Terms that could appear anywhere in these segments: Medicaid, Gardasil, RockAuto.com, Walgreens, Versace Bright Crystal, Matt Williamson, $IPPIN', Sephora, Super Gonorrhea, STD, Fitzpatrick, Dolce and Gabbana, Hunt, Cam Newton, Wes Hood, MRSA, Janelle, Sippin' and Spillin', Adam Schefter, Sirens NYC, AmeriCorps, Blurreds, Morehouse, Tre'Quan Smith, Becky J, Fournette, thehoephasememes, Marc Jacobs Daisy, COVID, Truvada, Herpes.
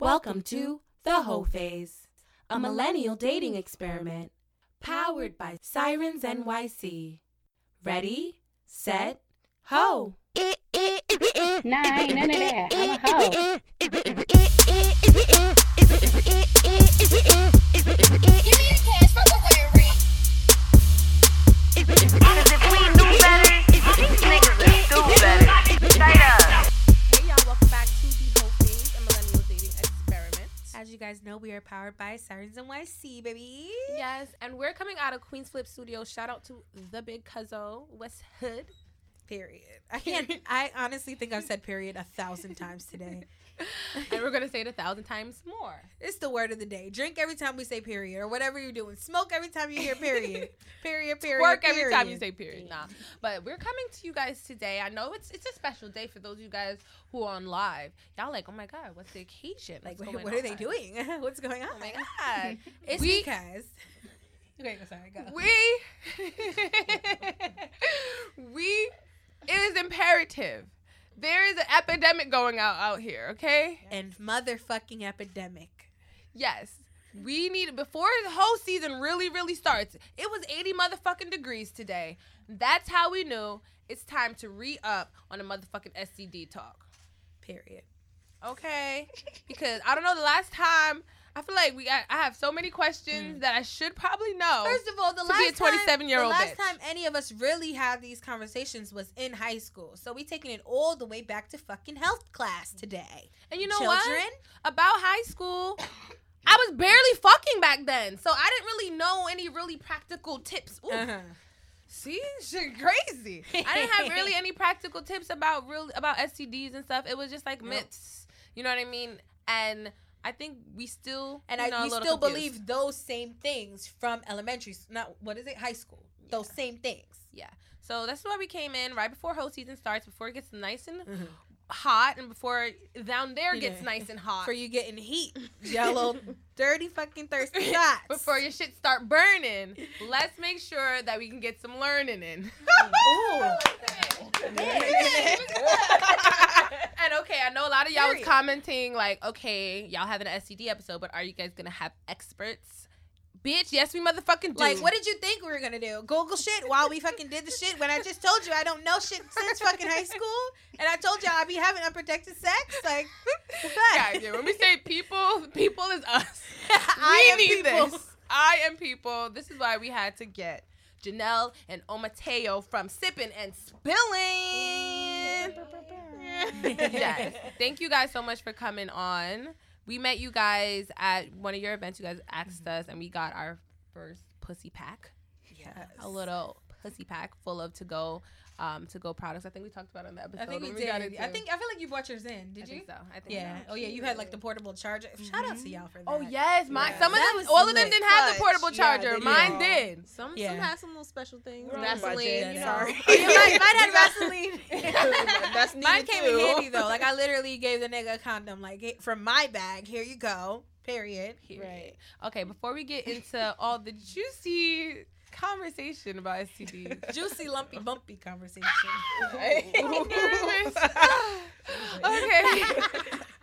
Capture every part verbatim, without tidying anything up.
Welcome to The Hoe Phase, a millennial dating experiment powered by Sirens N Y C. Ready, set, hoe. Nah, ain't none of that. I'm a hoe. Give me the cash, fuck up with it, Rick. Because if we knew better, these niggas would do better. Straight up. Hey y'all, welcome back to The Hoe Phase, a millennial dating experiment. As you guys know, we are powered by Sirens N Y C, baby. Yes, and we're coming out of Queens Flip Studio. Shout out to the big cuzzo, Wes Hood. Period. I can't. I honestly think I've said period a thousand times today. And we're going to say it a thousand times more. It's the word of the day. Drink every time we say period or whatever you're doing. Smoke every time you hear period. Period, period, Work period. Every time you say period. Nah. But we're coming to you guys today. I know it's it's a special day for those of you guys who are on live. Y'all like, oh my God, what's the occasion? Like, what's what, what are they doing? What's going on? Oh my God. It's we- because... Okay, sorry, go. We... we... It is imperative. There is an epidemic going out out here, okay? And motherfucking epidemic. Yes. We need, before the whole season really, really starts, it was eighty motherfucking degrees today. That's how we knew it's time to re-up on a motherfucking S T D talk. Period. Okay? Because I don't know, the last time, I feel like we got, I have so many questions mm. that I should probably know. First of all, the last time, the last bitch. time any of us really had these conversations was in high school. So we taking it all the way back to fucking health class today. And you know Children? what? About high school, I was barely fucking back then. So I didn't really know any really practical tips. Ooh. Uh-huh. See, shit crazy. I didn't have really any practical tips about real about S T Ds and stuff. It was just like nope. myths. You know what I mean? And I think we still and I, know, we still confused. believe those same things from elementary. Not what is it? High school. Yeah. Those same things. Yeah. So that's why we came in right before whole season starts, before it gets nice and mm-hmm. hot, and before down there gets yeah. nice and hot. Before you getting heat, yellow, dirty fucking thirsty shots. Before your shit start burning, let's make sure that we can get some learning in. Ooh. And okay, I know a lot of y'all was commenting like, okay, y'all have an S T D episode, but are you guys gonna have experts? Bitch, yes, we motherfucking do. Like, what did you think we were gonna do? Google shit while we fucking did the shit when I just told you I don't know shit since fucking high school? And I told you I'd be having unprotected sex? Like, what? Yeah, yeah, when we say people, people is us. I we am need people. This. I am people. This is why we had to get Janelle and Omotayo from Sippin' and Spillin'. Yes. Thank you guys so much for coming on. We met you guys at one of your events. You guys asked mm-hmm. us, and we got our first pussy pack. Yes. A little pussy pack full of to-go um, to-go products. I think we talked about it on the episode. I think we, we did. I think I feel like you brought yours in. Did I you? Think so. I think yeah. So. Oh, yeah. You had, like, the portable charger. Mm-hmm. Shout out to y'all for that. Oh, yes. My, yeah. Some of them, all of them didn't clutch. have the portable charger. Yeah, did. Mine oh. did. Some, yeah. some had some little special things. Vaseline. You know. Sorry. Oh, yeah, mine, mine had Vaseline. That's needed, mine came too. in handy, though. Like, I literally gave the nigga a condom. Like, from my bag, here you go. Period. Period. Right. Okay, before we get into all the juicy... conversation about S T D. Juicy, lumpy, bumpy conversation. Right. I'm nervous. Okay.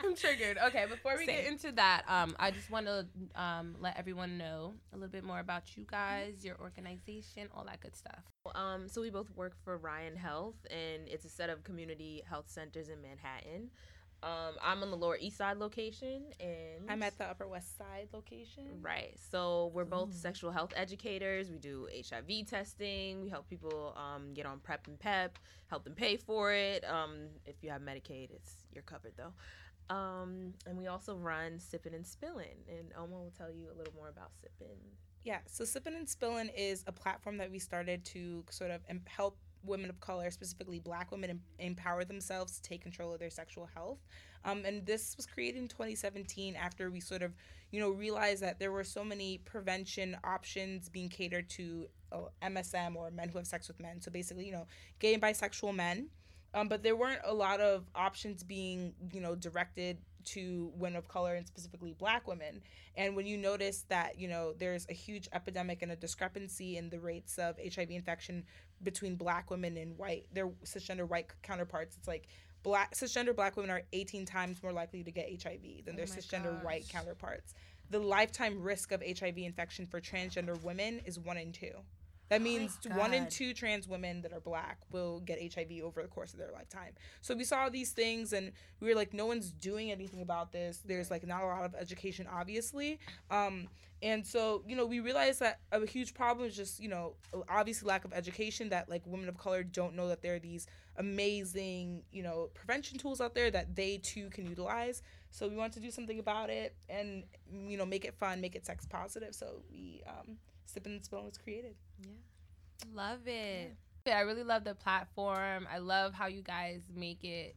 I'm triggered. Okay, before we Same. get into that, um, I just want to um, let everyone know a little bit more about you guys, your organization, all that good stuff. Um, so we both work for Ryan Health, and it's a set of community health centers in Manhattan. Um, I'm on the Lower East Side location, and I'm at the Upper West Side location. Right. So we're both mm. sexual health educators. We do H I V testing. We help people um, get on PrEP and PEP, help them pay for it. Um, if you have Medicaid, it's you're covered, though. Um, and we also run Sippin' and Spillin', and Oma will tell you a little more about Sippin'. Yeah. So Sippin' and Spillin' is a platform that we started to sort of help women of color, specifically Black women, empower themselves to take control of their sexual health. Um, and this was created in twenty seventeen after we sort of, you know, realized that there were so many prevention options being catered to M S M, or men who have sex with men. So basically, you know, gay and bisexual men. Um, but there weren't a lot of options being, you know, directed to women of color, and specifically Black women. And when you notice that, you know, there's a huge epidemic and a discrepancy in the rates of H I V infection between Black women and white, their cisgender white counterparts, it's like black cisgender black women are eighteen times more likely to get H I V than their oh cisgender gosh. white counterparts. The lifetime risk of H I V infection for transgender women is one in two. That means oh one in two trans women that are black will get H I V over the course of their lifetime. So we saw these things, and we were like, no one's doing anything about this. There's, like, not a lot of education, obviously. Um, and so, you know, we realized that a huge problem is just, you know, obviously lack of education, that, like, women of color don't know that there are these amazing, you know, prevention tools out there that they, too, can utilize. So we wanted to do something about it and, you know, make it fun, make it sex positive. So we... Um, Sippin' and Spillin' was created. Yeah. Love it. Yeah. I really love the platform. I love how you guys make it,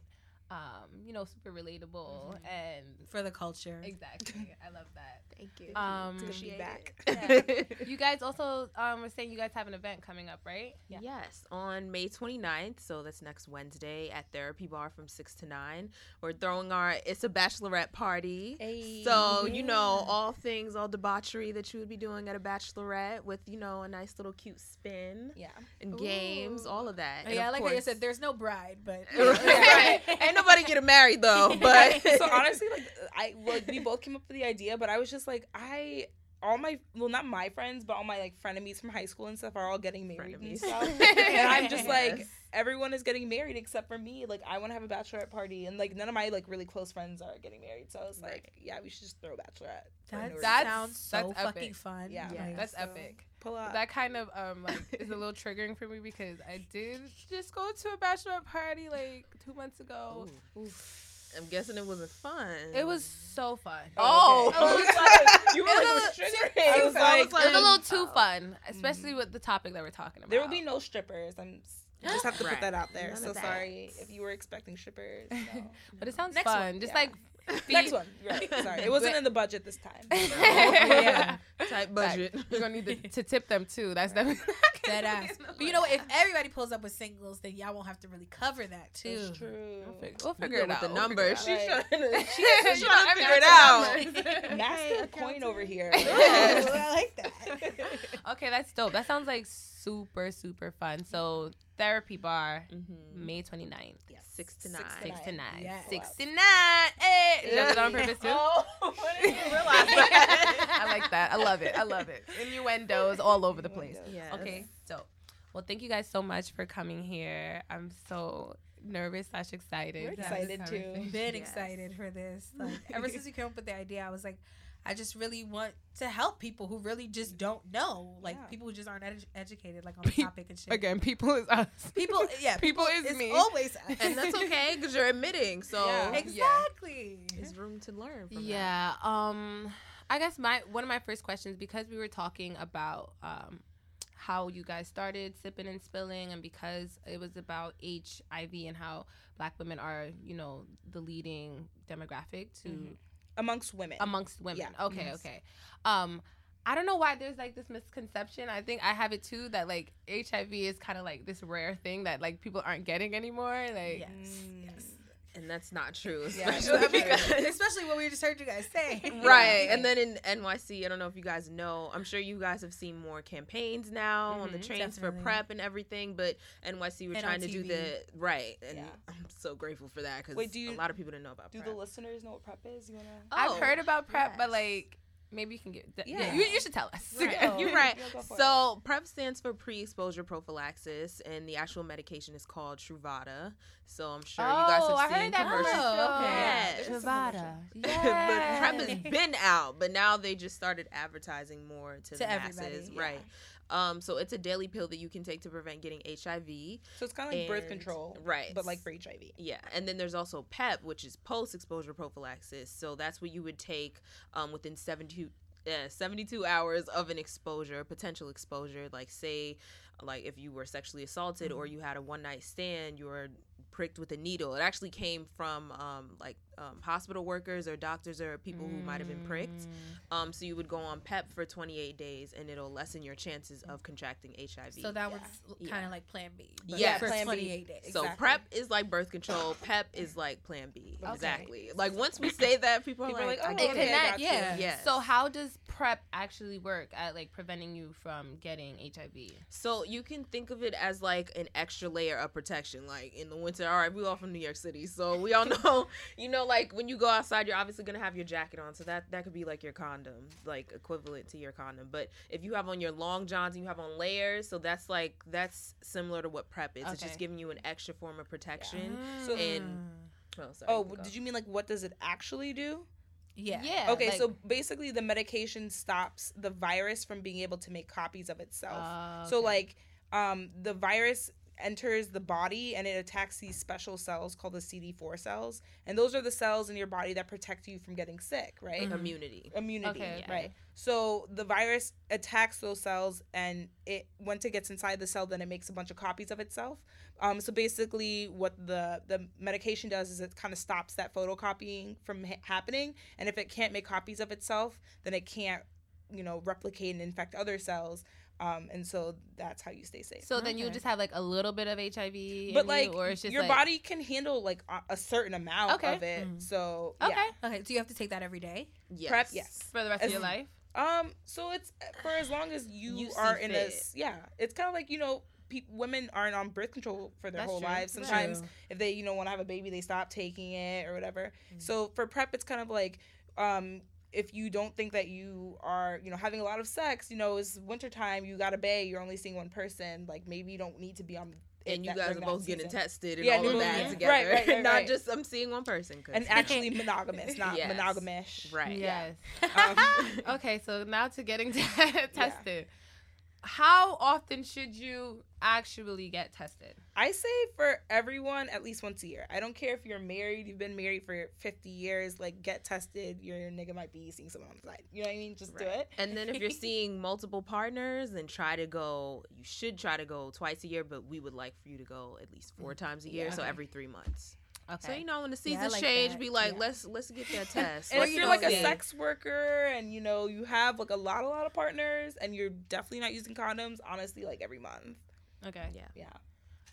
um, you know, super relatable. Mm-hmm. And for the culture. Exactly. I love that. Thank you. Um, Appreciate back. It. Yeah. You guys also um, were saying you guys have an event coming up, right? Yeah. Yes. On May twenty-ninth, so that's next Wednesday, at Therapy Bar from six to nine. We're throwing our It's a Bachelorette party. Hey. So, you know, all things, all debauchery that you would be doing at a bachelorette with, you know, a nice little cute spin. Yeah. And Ooh. games, all of that. Oh, yeah, and I like course, how you said there's no bride, but. Right. Ain't nobody getting married, though. But so, honestly, like, I well, we both came up with the idea, but I was just like, I all my well not my friends but all my like frenemies from high school and stuff are all getting married frenemies. and stuff and I'm just like yes. everyone is getting married except for me. Like, I want to have a bachelorette party, and like none of my like really close friends are getting married, so I was right. like, yeah, we should just throw a bachelorette. That no sounds so that's fucking fun. Yeah, yeah. Like, that's so epic. Pull up. That kind of um like is a little triggering for me because I did just go to a bachelorette party like two months ago. Ooh. Oof. I'm guessing it wasn't fun. It was so fun. Oh. Okay. Was like, you were like, was triggering. I was like, it was a little too oh. fun, especially mm. with the topic that we're talking about. There will be no strippers. I'm just have to right. put that out there. None so sorry if you were expecting strippers. No. But it sounds Next fun. One. Just yeah. like feet. Next one. Right. Sorry. It wasn't in the budget this time. yeah. Type budget. Like, you're going to need to tip them too. That's right. definitely Dead ass. But you know what? If everybody pulls up with singles, then y'all won't have to really cover that too. It's true. We'll figure, we'll figure it out. With the numbers. She's trying to figure it out. Master coin over here. Ooh, I like that. Okay, that's dope. That sounds like super, super fun. So, Therapy Bar, mm-hmm. May twenty-ninth. Yes. Six to nine. Six to nine. Yes. Six wow. to nine. Hey. Is that on purpose too? Oh, what did you realize? I like that. I love it. I love it. Innuendos all over the place. Yes. Okay. So, well, thank you guys so much for coming here. I'm so nervous slash excited. We're excited too. Been yes. excited for this. Like, ever since you came up with the idea, I was like, I just really want to help people who really just don't know, like yeah. people who just aren't edu- educated, like on the Pe- topic and shit. Again, people is us. People, yeah, people, people is, is me. Always us, and that's okay because you're admitting. So yeah. exactly, yeah. there's room to learn. From yeah. That. Um, I guess my one of my first questions, because we were talking about um how you guys started Sippin' and Spillin', and because it was about H I V and how Black women are, you know, the leading demographic to. Mm-hmm. Amongst women. Amongst women. Yeah. Okay, yes. okay. Um, I don't know why there's, like, this misconception. I think I have it, too, that, like, H I V is kind of, like, this rare thing that, like, people aren't getting anymore. Like, yes, mm. yes. And that's not true. Especially, yeah, because, especially what we just heard you guys say. Right. And then in N Y C, I don't know if you guys know, I'm sure you guys have seen more campaigns now mm-hmm, on the trains definitely. for PrEP and everything, but N Y C we're and trying to do the, right. And yeah. I'm so grateful for that because a lot of people didn't know about do PrEP. Do the listeners know what PrEP is? You wanna... oh, I've heard about PrEP, yes. but like... Maybe you can get that. Yeah, yeah. You, you should tell us. Right. You're right. So it. PrEP stands for pre-exposure prophylaxis, and the actual medication is called Truvada. So I'm sure oh, you guys have I seen commercials. Oh, okay. yeah. Truvada. Yeah. But PrEP has been out, but now they just started advertising more to, to the masses. Yeah. Right. Um, so it's a daily pill that you can take to prevent getting H I V. So it's kind of like and, birth control. Right. But like for H I V. Yeah. And then there's also PEP, which is post-exposure prophylaxis. So that's what you would take um, within seventy-two, uh, seventy-two hours of an exposure, potential exposure. Like say, like if you were sexually assaulted mm-hmm. or you had a one-night stand, you were pricked with a needle. It actually came from um, like um, hospital workers or doctors or people mm. who might have been pricked. Um, so you would go on PEP for twenty-eight days, and it'll lessen your chances of contracting H I V. So that yeah. was kind of yeah. like Plan B. Yeah, for Plan twenty-eight B. days. Exactly. So PrEP is like birth control. PEP is like Plan B. Okay. Exactly. Like once we say that, people, people are like, oh, okay, connect. Yeah. Yes. So how does PrEP actually work at like preventing you from getting H I V? So you can think of it as like an extra layer of protection. Like in the winter, all right, we all from New York City, so we all know, you know, like when you go outside, you're obviously gonna have your jacket on, so that that could be like your condom, like equivalent to your condom. But if you have on your long johns and you have on layers, so that's like that's similar to what PrEP is. Okay. It's just giving you an extra form of protection. Yeah. So, and oh, sorry, oh did you mean like what does it actually do? Yeah. yeah. Okay, like, so basically the medication stops the virus from being able to make copies of itself. Uh, okay. So like um, the virus enters the body and it attacks these special cells called the C D four cells. And those are the cells in your body that protect you from getting sick, right? Mm-hmm. Immunity. Immunity, okay, yeah. right. So the virus attacks those cells, and it once it gets inside the cell, then it makes a bunch of copies of itself. Um, so basically what the, the medication does is it kind of stops that photocopying from ha- happening. And if it can't make copies of itself, then it can't, you know, replicate and infect other cells. Um, and so that's how you stay safe. So okay. then you just have like a little bit of H I V, but like you, or it's just your like... body can handle like a, a certain amount okay. of it. Mm. So okay, yeah. okay. So you have to take that every day. Yes. PrEP, yes, for the rest as, of your life. Um, so it's for as long as you, you are in fit. a yeah. It's kind of like, you know, pe- women aren't on birth control for their that's whole true. lives. Sometimes if they you know want to have a baby, they stop taking it or whatever. Mm. So for PrEP, it's kind of like um. if you don't think that you are, you know, having a lot of sex, you know, it's wintertime, you got a bae, you're only seeing one person, like maybe you don't need to be on. And you guys are both season. getting tested and yeah, all of that yeah. together. Right, right, right, not right. just I'm seeing one person. Cause. And actually monogamous, not yes. monogamish. Right. Yes. Um, okay, so now to getting t- tested. Yeah. How often should you actually get tested? I say for everyone at least once a year. I don't care if you're married, you've been married for fifty years, like get tested. Your nigga might be seeing someone on the side. You know what I mean? Just right. do it. And then if you're seeing multiple partners, then try to go, you should try to go twice a year, but we would like for you to go at least four times a year, yeah. so every three months. Okay. So, you know, when the seasons yeah, like change, that. be like, yeah. let's let's get that test. And if you're like a sex worker and, you know, you have like a lot, a lot of partners and you're definitely not using condoms, honestly, like every month. Okay. Yeah. Yeah.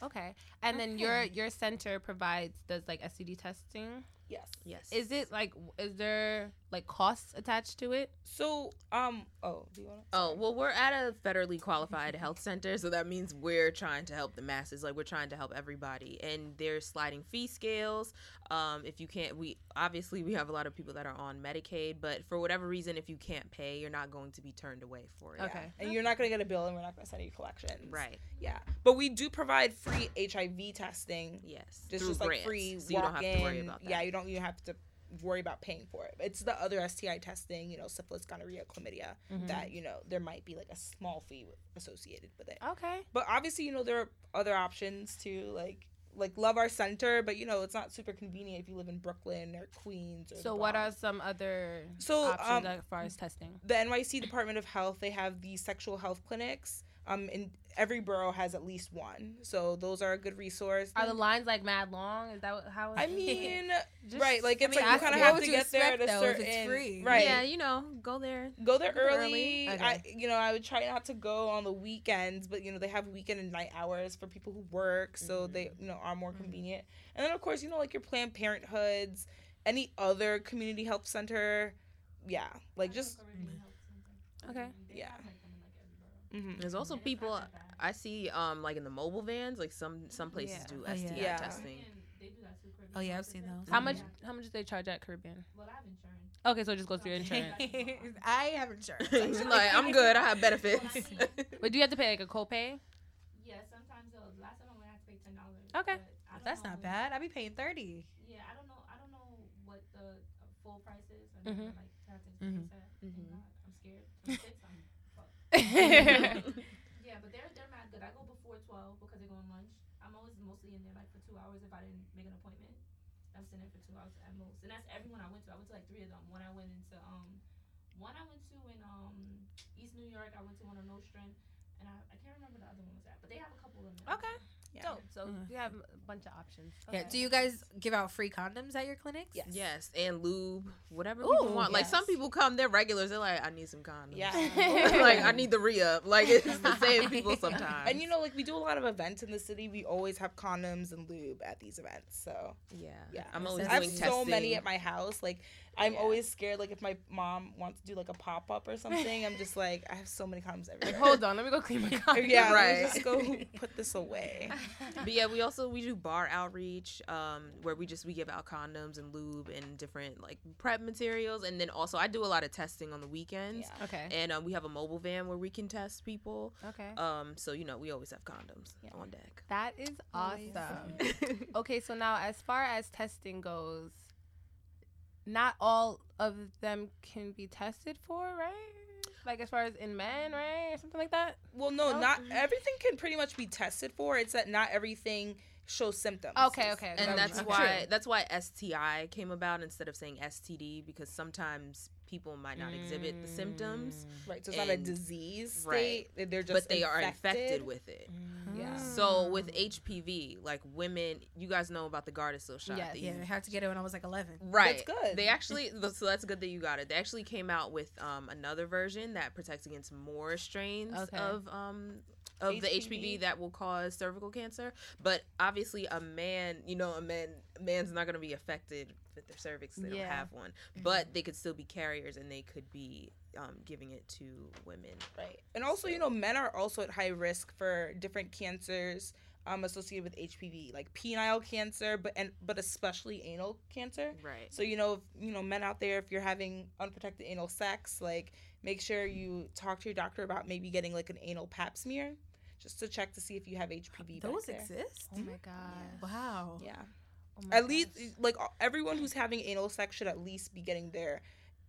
Okay. And okay. then your your center provides, does like S T D testing? Yes. Yes. Is it like, is there like costs attached to it? So, um, oh, do you want to? Oh, well, we're at a federally qualified health center. So that means we're trying to help the masses. Like we're trying to help everybody. And there's sliding fee scales. Um, if you can't, we obviously we have a lot of people that are on Medicaid, but for whatever reason, if you can't pay, you're not going to be turned away for it. Okay. Yeah. And you're not going to get a bill and we're not going to send you collections. Right. Yeah. But we do provide free H I V testing. Yes. Just, just like free so walk-in. You don't have to worry about that. Yeah. You don't you have to worry about paying for it. It's the other S T I testing, you know, syphilis, gonorrhea, chlamydia, mm-hmm. that, you know, there might be like a small fee associated with it. Okay. But obviously, you know, there are other options too, like like love our center, but you know, it's not super convenient if you live in Brooklyn or Queens. Or so what are some other so, options um, as far as testing? The N Y C Department of Health, they have the sexual health clinics. Um, and every borough has at least one, so those are a good resource. Are the lines like mad long? Is that how? It's I mean, just, right? Like it's I mean, like you kind of have to get there at a though, certain. It's free. Right? Yeah, you know, go there. Go there early. early. Okay. I, you know, I would try not to go on the weekends, but you know, they have weekend and night hours for people who work, so mm-hmm. they you know are more mm-hmm. convenient. And then of course, you know, like your Planned Parenthoods, any other community health center, yeah, like just. Okay. Yeah. Mm-hmm. There's also people I see um, like in the mobile vans, like some some places yeah. do S T I oh, yeah. testing. Oh yeah, I've seen those. How much yeah. how much do they charge at Caribbean? Well, I have insurance. Okay, so it just goes through your insurance. I have insurance. Like I'm good. I have benefits. But do you have to pay like a copay? Yeah, sometimes though. Last time I went, I had to pay ten dollars. Okay, that's know. not bad. I be paying thirty. Yeah, I don't know. I don't know what the full price is. I mm-hmm. like have to mm-hmm. that. Mm-hmm. I'm scared. I'm scared. Yeah, but they're they're not good. I go before twelve because they're going lunch. I'm always mostly in there like for two hours if I didn't make an appointment. I'm sitting there for two hours at most, and that's everyone I went to. I went to like three of them. One I went into um, one I went to in um East New York. I went to one on Nostrand, and I, I can't remember the other one was at. But they have a couple of them. Okay. Yeah. Dope. So mm. you have a bunch of options. Okay. Yeah. Do you guys give out free condoms at your clinics? Yes. Yes. And lube, whatever Ooh, people want. Yes. Like some people come, they're regulars. They're like, I need some condoms. Yeah. Like I need the re-up. Like it's the same people sometimes. And you know, like we do a lot of events in the city. We always have condoms and lube at these events. So yeah. Yeah. I'm always I have doing so testing. many at my house. Like I'm yeah. always scared. Like if my mom wants to do like a pop up or something, I'm just like, I have so many condoms everywhere. Like, hold on, let me go clean my condoms. Yeah. Right. Let's just go put this away. But yeah, we also we do bar outreach, um, where we just we give out condoms and lube and different like prep materials, and then also I do a lot of testing on the weekends. Yeah. Okay. And um, we have a mobile van where we can test people. Okay. Um, so you know we always have condoms yeah. on deck. That is awesome. awesome. Okay, so now as far as testing goes, not all of them can be tested for, right? Like as far as in men, right? Or something like that? Well, no, oh. not everything can pretty much be tested for. It's that not everything shows symptoms. Okay, okay. And that's okay. why that's why S T I came about instead of saying S T D, because sometimes people might not exhibit mm. the symptoms. Right, so it's and, not a disease state. Right. They're just But they infected. are infected with it. Mm. Yeah. So with H P V, like women, you guys know about the Gardasil shot. Yes. Yeah, I had to get it when I was like eleven. Right. That's good. They actually, so that's good that you got it. They actually came out with um, another version that protects against more strains okay. of um of H P V. The H P V that will cause cervical cancer. But obviously a man, you know, a man, a man's not going to be affected with their cervix. They yeah. don't have one. But they could still be carriers and they could be um, giving it to women. Right. And also, so. you know, men are also at high risk for different cancers um, associated with H P V, like penile cancer, but and but especially anal cancer. Right. So, you know, if, you know, men out there, if you're having unprotected anal sex, like make sure you talk to your doctor about maybe getting like an anal pap smear. Just to check to see if you have H P V. Those back there. exist? Oh my God. Yes. Wow. Yeah. Oh my at gosh. least, like, everyone who's having anal sex should at least be getting their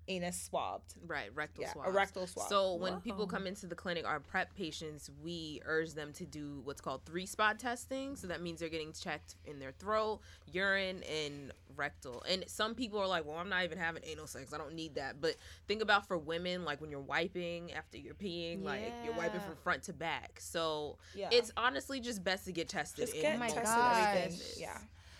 anus swabbed. Right, rectal yeah, swab. A rectal swab. So when Whoa. people come into the clinic, our PrEP patients, we urge them to do what's called three-spot testing. So that means they're getting checked in their throat, urine, and rectal. And some people are like, well, I'm not even having anal sex. I don't need that. But think about for women, like when you're wiping after you're peeing, yeah. like you're wiping from front to back. So yeah. it's honestly just best to get tested. Just get tested. Everything. Yeah.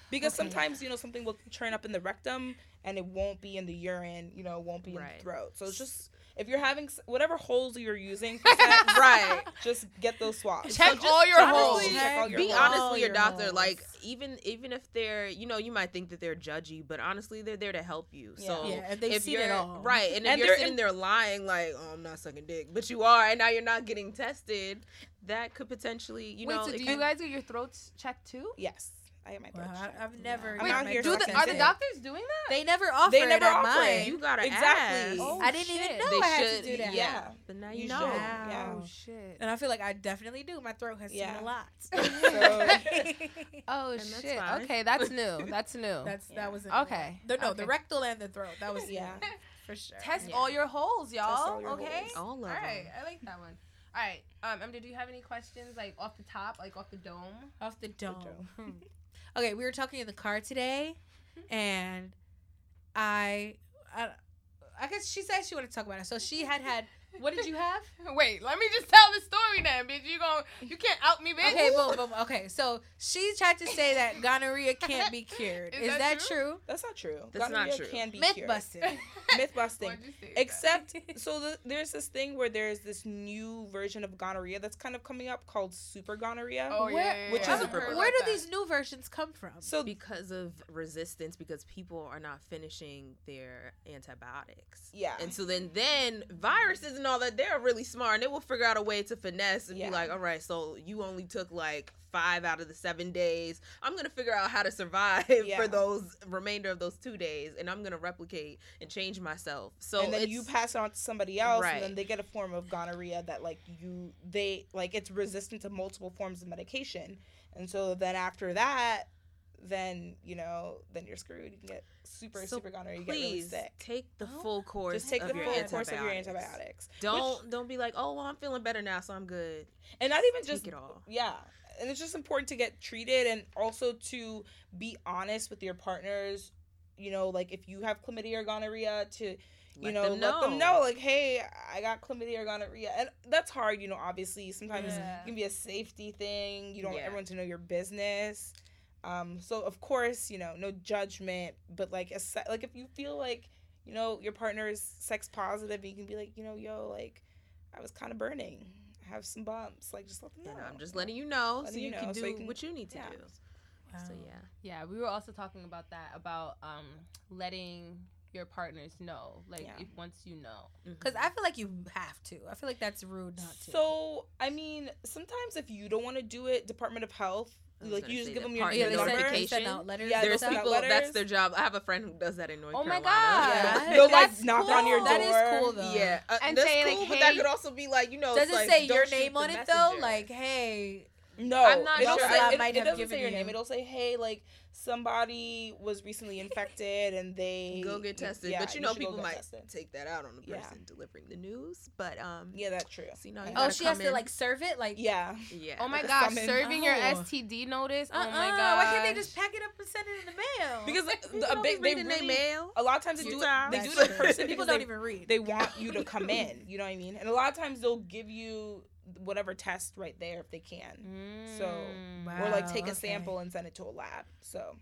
Because okay. sometimes, you know, something will turn up in the rectum and it won't be in the urine, you know, it won't be right. in the throat. So it's just, if you're having, whatever holes you're using, that, right, just get those swabs. Check, so just, all, your honestly, check all your be holes. Be honest with your, your doctor. Holes. Like, even even if they're, you know, you might think that they're judgy, but honestly, they're there to help you. Yeah. So yeah, if, if you're, it all. Right, and if and you're sitting there lying, like, oh, I'm not sucking dick, but you are, and now you're not getting tested, that could potentially, you Wait, know. Wait, so do can, you guys get your throats checked too? Yes. I get my throat well, checked. I've never. Yeah. Wait, I'm here do the, are the doctors doing that? They never offer. They never it offer. Mine. You gotta exactly. ask. Oh, I didn't shit. even know they I had should, to do that. Yeah, but now you, you know. Should. Yeah. Oh shit. And I feel like I definitely do. My throat has yeah. seen a lot. So. oh shit. Fine. Okay, that's new. That's new. That's yeah. that was a okay. The, no, okay. the rectal and the throat. That was yeah, for sure. Test yeah. all your holes, y'all. Your okay. Holes. All of them. All right. I like that one. All right. Um, M J, do you have any questions like off the top, like off the dome? Off the dome. Okay, we were talking in the car today, and I, I, I guess she said she wanted to talk about it. So she had had. What did you have? Wait, let me just tell the story now, bitch. You going you can't out me, bitch. Okay, boom, boom. Okay, so she tried to say that gonorrhea can't be cured. Is, Is that, that true? true? That's not true. That's gonorrhea not true. Can be Myth cured. Busting. Myth busting. Except, so the, there's this thing where there's this new version of gonorrhea that's kind of coming up called super gonorrhea. Oh, where, yeah, yeah, yeah. Which is super. Where like do that. these new versions come from? So because of resistance, because people are not finishing their antibiotics. Yeah. And so then, then viruses and all that, they're really smart and they will figure out a way to finesse and yeah. be like, all right, so you only took like five out of the seven days, I'm gonna figure out how to survive yeah. for those remainder of those two days, and I'm gonna replicate and change myself. So and then you pass it on to somebody else, right. and then they get a form of gonorrhea that like you they like it's resistant to multiple forms of medication, and so then after that then, you know, then you're screwed. You can get super, so super gonorrhea. You get really sick. Take the oh. full course. Just take of the full your course of your antibiotics. Don't Which, don't be like, oh, well, I'm feeling better now, so I'm good. And not even just take it all. Yeah. And it's just important to get treated and also to be honest with your partners. You know, like if you have chlamydia or gonorrhea, to let you know, them know. Let them know, like, hey, I got chlamydia or gonorrhea. And that's hard, you know, obviously. Sometimes yeah. it can be a safety thing. You don't yeah. want everyone to know your business. Um, so, of course, you know, no judgment. But, like, a, like if you feel like, you know, your partner is sex positive, you can be like, you know, yo, like, I was kind of burning. I have some bumps. Like, just let them know. Yeah, I'm just letting you know letting so you, you know, can do so you can, what you need to yeah. do. Wow. So, yeah. Yeah, we were also talking about that, about um, letting your partners know, like, yeah. if once you know. Because mm-hmm. I feel like you have to. I feel like that's rude not to. So, I mean, sometimes if you don't want to do it, Department of Health, like, you just give them your yeah, notification. Yeah, there's people, that's their job. I have a friend who does that in North Carolina. Oh, my Carolina. God. Yeah. They'll, like, knock cool. on your door. That is cool, though. Yeah. Uh, and that's say, cool, like, but hey, that could also be, like, you know, does it like, say your name on it, messenger. Though? Like, hey... No, I'm not sure. I, it, might it, have it doesn't given say your name. It'll say, "Hey, like somebody was recently infected, and they go get tested." Yeah, but you know, you people might tested. Take that out on the person yeah. delivering the news. But um, yeah, that's true. So, you know, you oh, she has in. To like serve it, like yeah, yeah. Oh my gosh, serving oh. your S T D notice. Uh-uh, oh my god, why can't they just pack it up and send it in the mail? Because like, a big they really, mail. A lot of times they do it. They do it in person. People don't even read. They want you to come in. You know what I mean? And a lot of times they'll give you whatever test right there if they can. Mm, so wow, or like take a okay. sample and send it to a lab. So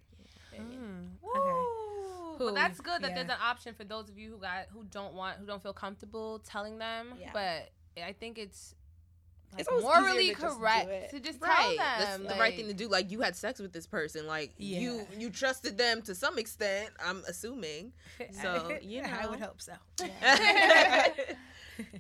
yeah. mm, okay. But that's good that yeah. there's an option for those of you who got who don't want who don't feel comfortable telling them. Yeah. But I think it's Like, it's morally correct to just tell them. That's the right thing to do. Like, you had sex with this person. Like, yeah. you you trusted them to some extent, I'm assuming. So, you know. I would hope so. Yeah.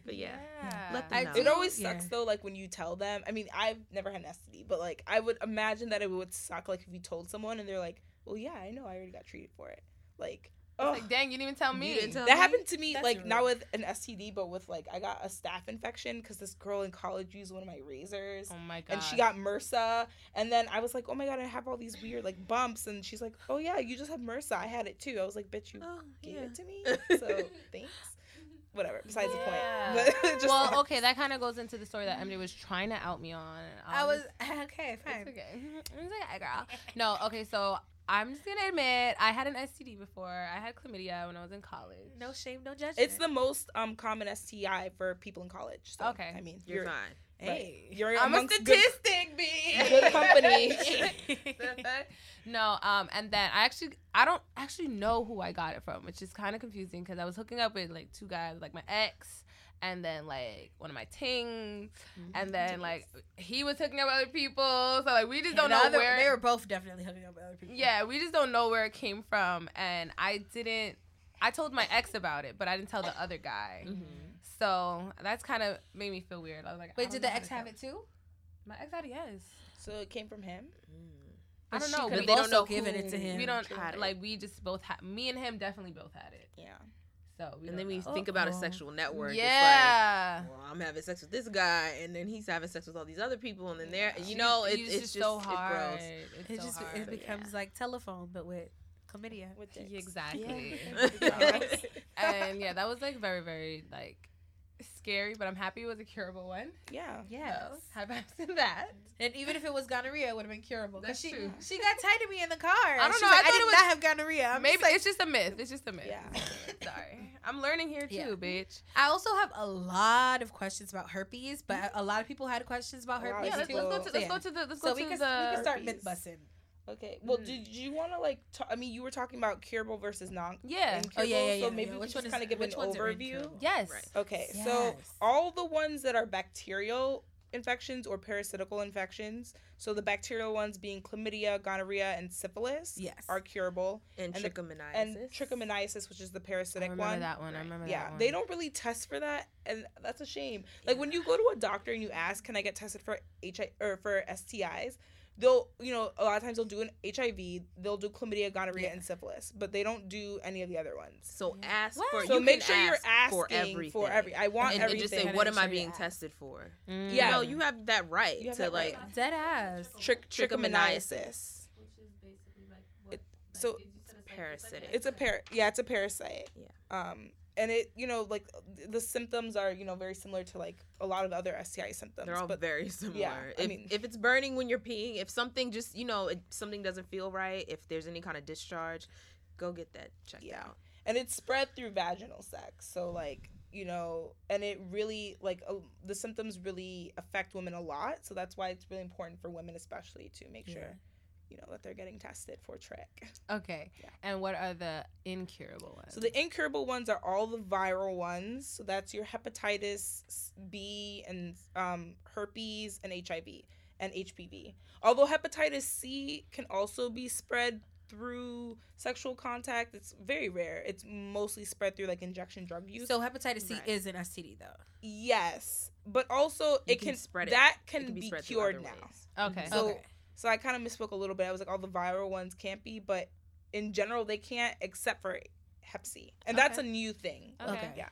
But, yeah. yeah. Let them know. Do, it always yeah. sucks, though, like, when you tell them. I mean, I've never had an S T D, but, like, I would imagine that it would suck, like, if you told someone and they're like, well, yeah, I know. I already got treated for it. Like, oh, like, dang, you didn't even tell me. Didn't tell that me? Happened to me, that's like, rude. Not with an S T D, but with, like, I got a staph infection because this girl in college used one of my razors. Oh, my God. And she got MRSA. And then I was like, oh, my God, I have all these weird, like, bumps. And she's like, oh, yeah, you just have MRSA. I had it, too. I was like, bitch, you oh, gave yeah. it to me. So, thanks. Whatever, besides yeah. the point. Just well, like, okay, that kind of goes into the story that M J was trying to out me on. I was, okay, fine. It's okay. I was like, hey, girl. No, okay, so... I'm just going to admit, I had an S T D before. I had chlamydia when I was in college. No shame, no judgment. It's the most um, common S T I for people in college. So, okay. I mean, you're, you're fine. Hey. Right. You're I'm a statistic, bitch. Good company. No, um, and then I actually, I don't actually know who I got it from, which is kind of confusing because I was hooking up with, like, two guys, like, my ex. And then, like, one of my tings. Mm-hmm. And then, like, he was hooking up with other people. So, like, we just don't know other, where. They were both definitely hooking up with other people. Yeah, we just don't know where it came from. And I didn't. I told my ex about it, but I didn't tell the other guy. Mm-hmm. So, that's kind of made me feel weird. I was like, wait, did the ex have it too? My ex had it, yes. So, it came from him? Mm. I don't know. But they don't know giving it to him. We don't, like, we just both had, me and him definitely both had it. Yeah. So and then when you know. think about oh, a sexual network, yeah. it's like, well, I'm having sex with this guy, and then he's having sex with all these other people, and then they're, you she, know, it, it's just, just so hard. It, it's it so just hard. It becomes yeah. like telephone, but with chlamydia. With dicks. Exactly. Yeah. And yeah, that was like very, very like scary, but I'm happy it was a curable one. Yeah. Yeah. So, high fives to that. And even if it was gonorrhea, it would have been curable. That's she, true. She got tight of me in the car. I don't know. Like, I, I did it was, not have gonorrhea. I'm maybe just like, it's just a myth. It's just a myth. Yeah. Sorry. I'm learning here too, yeah. bitch. I also have a lot of questions about herpes, but a lot of people had questions about herpes. Yeah, let's, let's go to let's yeah. go to the let's so go we to can, the we can start myth busting. Okay. Well, mm. did you want to like? T- I mean, you were talking about curable versus non. Yeah. Oh yeah, yeah, yeah. So maybe yeah, yeah. we just kind of give an overview. Yes. Right. Okay. Yes. So all the ones that are bacterial infections or parasitical infections. So the bacterial ones being chlamydia, gonorrhea, and syphilis yes. are curable. And, and trichomoniasis. The, and trichomoniasis, which is the parasitic one. I remember one. that one. Right. I remember yeah, that one. Yeah, they don't really test for that, and that's a shame. Yeah. Like, when you go to a doctor and you ask, can I get tested for H I V or for S T Is, they'll, you know, a lot of times they'll do an H I V, they'll do chlamydia, gonorrhea, yeah. and syphilis, but they don't do any of the other ones. So ask what? for. So you make sure you're asking for everything. For every, I want and, everything. And just say, what am I being tested for? Mm. Yeah, no, you have that right have to that like right. dead ass Tri- trichomoniasis, which is basically like what, it, like, so parasitic. It's a par. Yeah, it's a parasite. Yeah. Um. And it, you know, like, the symptoms are, you know, very similar to, like, a lot of other S T I symptoms. They're all but, very similar. Yeah, if, I mean, if it's burning when you're peeing, if something just, you know, it, something doesn't feel right, if there's any kind of discharge, go get that checked yeah. out. And it's spread through vaginal sex. So, like, you know, and it really, like, uh, the symptoms really affect women a lot. So that's why it's really important for women especially to make yeah. sure, you know, that they're getting tested for T R I C. Okay. Yeah. And what are the incurable ones? So the incurable ones are all the viral ones. So that's your hepatitis B and um, herpes and H I V and H P V. Although hepatitis C can also be spread through sexual contact. It's very rare. It's mostly spread through, like, injection drug use. So hepatitis C right. is an S T D, though. Yes. But also, you it can, can spread. That can, it can be, be cured now. Okay. So, okay. So I kind of misspoke a little bit. I was like, all the viral ones can't be, but in general, they can't, except for hep C. And okay. that's a new thing. Okay. okay. Yeah.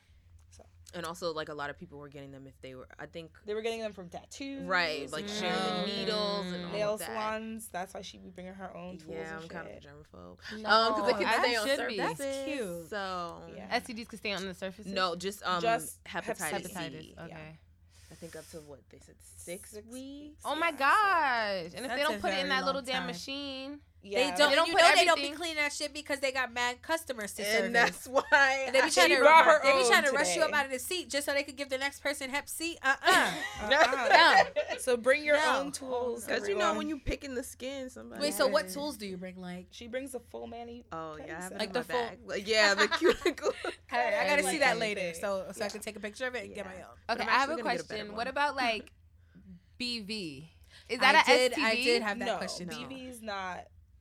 So. And also, like, a lot of people were getting them if they were, I think. They were getting them from tattoos. Right. Like, mm-hmm. sharing the needles and all nail that. Nail salons. That's why she'd be bringing her own tools yeah, and I'm shit. kind of a germaphobe. No, um, cause they can I stay on surface. Be. That's cute. So. Yeah. S T Ds can stay on the surface? No, just, um, just hepatitis, hepatitis C. Okay. Yeah. I think up to what they said six, six weeks. Oh yeah, my gosh! So and if they don't put it in that little time. damn machine, yeah. they don't. They don't you put know everything. They don't be cleaning that shit because they got mad customers to serve. And service. That's why and they be trying to, her they be trying to rush you up out of the seat just so they could give the next person Hep C. Uh uh-uh. uh. uh-uh. no. So bring your no. own tools because you know when you picking the skin, somebody. Wait, so what tools do you bring? Like she brings a full mani. Oh yeah, I have like the full. Bag. Yeah, the cuticle. Hey, I gotta like see that later, so so yeah. I can take a picture of it and yeah. get my own. Okay, I have a question. A what about like B V? Is that I an did, S T D? I did have that no, question. No, B V is not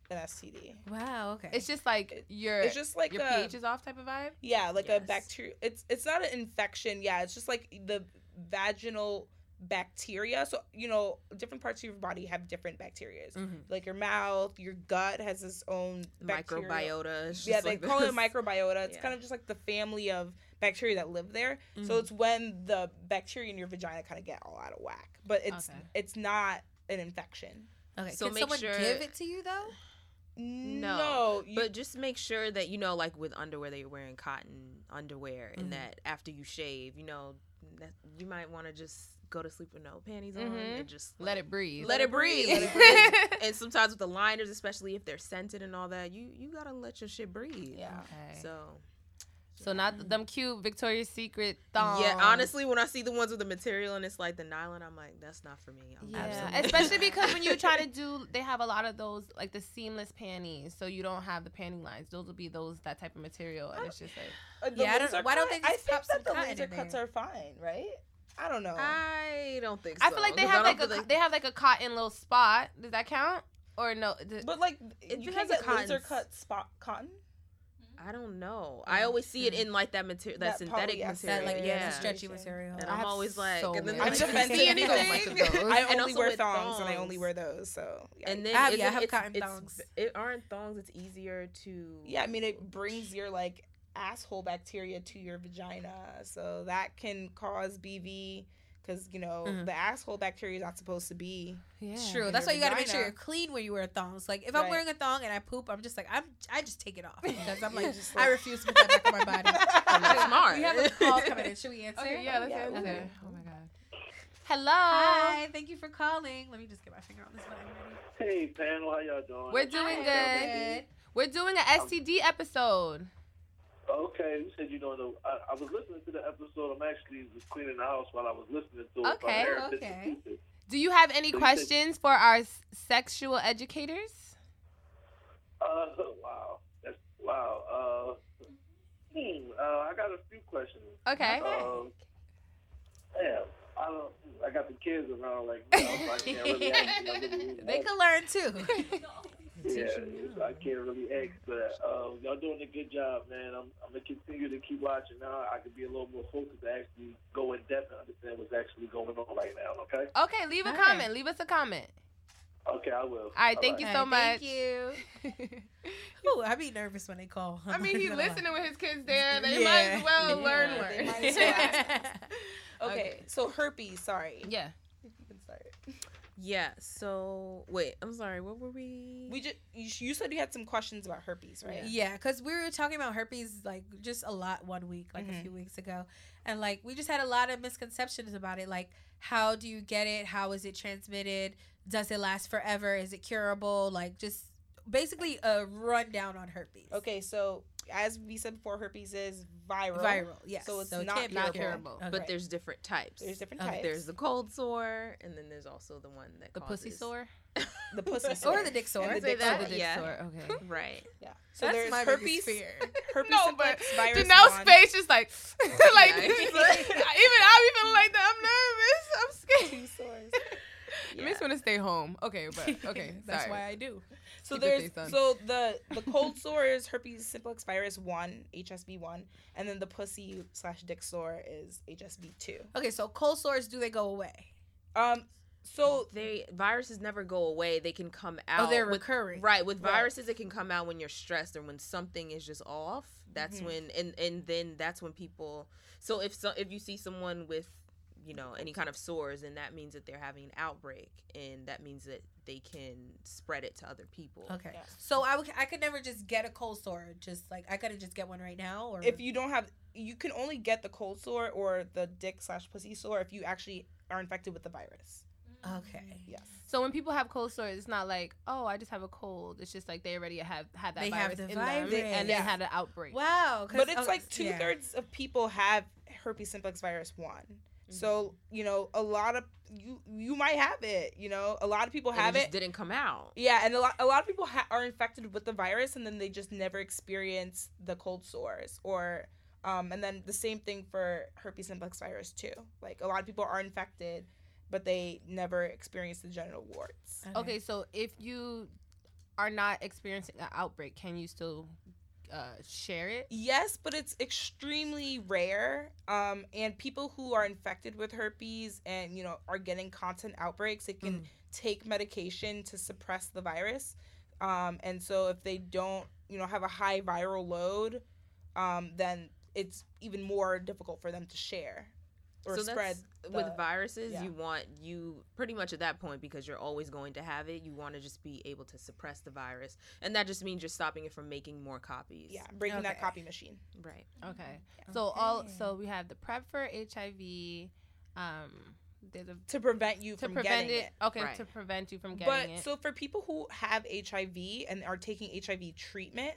an S T D. Wow. Okay. It's just like your it's just like your a, pH is off type of vibe. Yeah, like yes. a bacteria. It's it's not an infection. Yeah, it's just like the vaginal bacteria. So you know, different parts of your body have different bacteria. Mm-hmm. Like your mouth, your gut has its own bacteria. Microbiota. Yeah, like they call this. it microbiota. It's yeah. kind of just like the family of bacteria that live there. Mm-hmm. So it's when the bacteria in your vagina kind of get all out of whack. But it's okay. it's not an infection. Okay. So Can make someone sure... give it to you though? No. no you... But just make sure that you know, like with underwear, that you're wearing cotton underwear, mm-hmm. and that after you shave, you know, that you might want to just go to sleep with no panties mm-hmm. on and just like, let it breathe. Let, let it breathe. breathe. Let it breathe. And sometimes with the liners, especially if they're scented and all that, you you gotta let your shit breathe. Yeah. Okay. So. So not them cute Victoria's Secret thongs. Yeah, honestly, when I see the ones with the material and it's like the nylon, I'm like, that's not for me. I'm yeah, especially because when you try to do, they have a lot of those, like the seamless panties, so you don't have the panty lines. Those will be those, that type of material, and it's just like, uh, yeah, I don't, why don't they just pop some cotton in there? I think that the laser cuts are fine, right? I don't know. I don't think so. I feel like they have like a, like... they have like a cotton little spot. Does that count? Or no? Does... But like, it you can't get laser cut spot cotton? I don't know. I always see it in like that material, that, that synthetic material, that, like, yeah, yeah. stretchy material. And I'm always like, so and then I'm defensive. I only wear thongs, thongs, and I only wear those. So yeah. and then I have, yeah, I have cotton thongs. It aren't thongs. It's easier to. Yeah, I mean, it brings your like asshole bacteria to your vagina, so that can cause B V. Because, you know, mm-hmm. the asshole bacteria is not supposed to be. Yeah. True. That's why you got to make sure you're clean when you wear thongs. Like, if right. I'm wearing a thong and I poop, I'm just like, I'm, I just take it off. Because I'm like, just like I refuse to put that back on my body. I'm smart. We have a call coming in. Should we answer? Okay, yeah, let's yeah, answer. Okay. Oh, my God. Hello. Hi. Thank you for calling. Let me just get my finger on this button. Hey, panel. How y'all doing? We're doing Hi. good. We're doing an S T D um, episode. Okay, you said you don't know. I, I was listening to the episode. I'm actually just cleaning the house while I was listening to it. Okay, okay. Do you have any so questions said, for our s- sexual educators? Uh, wow. That's, wow. Uh, hmm, uh, I got a few questions. Okay. Um, yeah, I don't. I got the kids around, like, you know, so I can't really ask. I really they can learn, too. Yeah, so I can't really ask, but uh, y'all doing a good job, man. I'm, I'm going to continue to keep watching now. I could be a little more focused to actually go in depth and understand what's actually going on right now, okay? Okay, leave a All comment. Right. Leave us a comment. Okay, I will. All right, All thank right. you so much. Thank you. Ooh, I be nervous when they call. I mean, he's listening with his kids there. They yeah. might as well yeah. learn more. Yeah. okay, okay, so herpes, sorry. Yeah. You can start. Yeah, so, wait, I'm sorry, what were we? We just, you said you had some questions about herpes, right? Yeah, because we were talking about herpes, like, just a lot one week, like, mm-hmm. a few weeks ago. And, like, we just had a lot of misconceptions about it, like, how do you get it? How is it transmitted? Does it last forever? Is it curable? Like, just basically a rundown on herpes. Okay, so as we said before, herpes is viral. Viral, yes. So it's so not, it not curable. Okay. But there's different types. There's different okay. types. There's the cold sore, and then there's also the one that the causes... The pussy sore? The pussy sore. Or the dick sore. The dick, that? Sore. The dick yeah. sore, okay. Right. Yeah. So that's there's my herpes. Fear. Herpes no, but Janelle's face is like... like, yeah. Even I'm even like that. I'm nervous. I'm scared. Two sores. Yeah. It makes me want to stay home. Okay, but okay, that's why I do. So Keep there's so the the cold sore is herpes simplex virus one, H S V one, and then the pussy slash dick sore is H S V two. Okay, so cold sores, do they go away? Um, so they viruses never go away. They can come out. Oh, they're with, recurring. Right, with viruses, right. It can come out when you're stressed or when something is just off. That's mm-hmm. when and and then that's when people. So if so, if you see someone with, you know, any kind of sores, and that means that they're having an outbreak, and that means that they can spread it to other people. Okay. Yeah. So I, w- I could never just get a cold sore. Just like, I gotta just get one right now. Or if you don't have, you can only get the cold sore or the dick slash pussy sore if you actually are infected with the virus. Okay. Yes. So when people have cold sores, it's not like, oh, I just have a cold. It's just like they already have had that they virus the in virus. them, and yeah. they had an outbreak. Wow. But it's oh, like two yeah. thirds of people have herpes simplex virus one. So, you know, a lot of you you might have it, you know, a lot of people have it. It just didn't come out. Yeah. And a lot, a lot of people ha- are infected with the virus, and then they just never experience the cold sores or um, and then the same thing for herpes simplex virus, too. Like, a lot of people are infected, but they never experience the genital warts. Okay. okay so if you are not experiencing an outbreak, can you still Uh, share it? Yes, but it's extremely rare. Um, and people who are infected with herpes and, you know, are getting constant outbreaks, they can mm. take medication to suppress the virus. Um, and so if they don't, you know, have a high viral load, um, then it's even more difficult for them to share or so spread. The, with viruses, yeah. you want, you pretty much at that point, because you're always going to have it, you want to just be able to suppress the virus. And that just means you're stopping it from making more copies. Yeah, breaking okay. that copy machine. Right. Okay. Yeah. So okay. all so we have the PrEP for H I V. Um, there's a, to prevent you to from prevent getting it. it. Okay, right. to prevent you from getting but, it. But so for people who have H I V and are taking H I V treatment,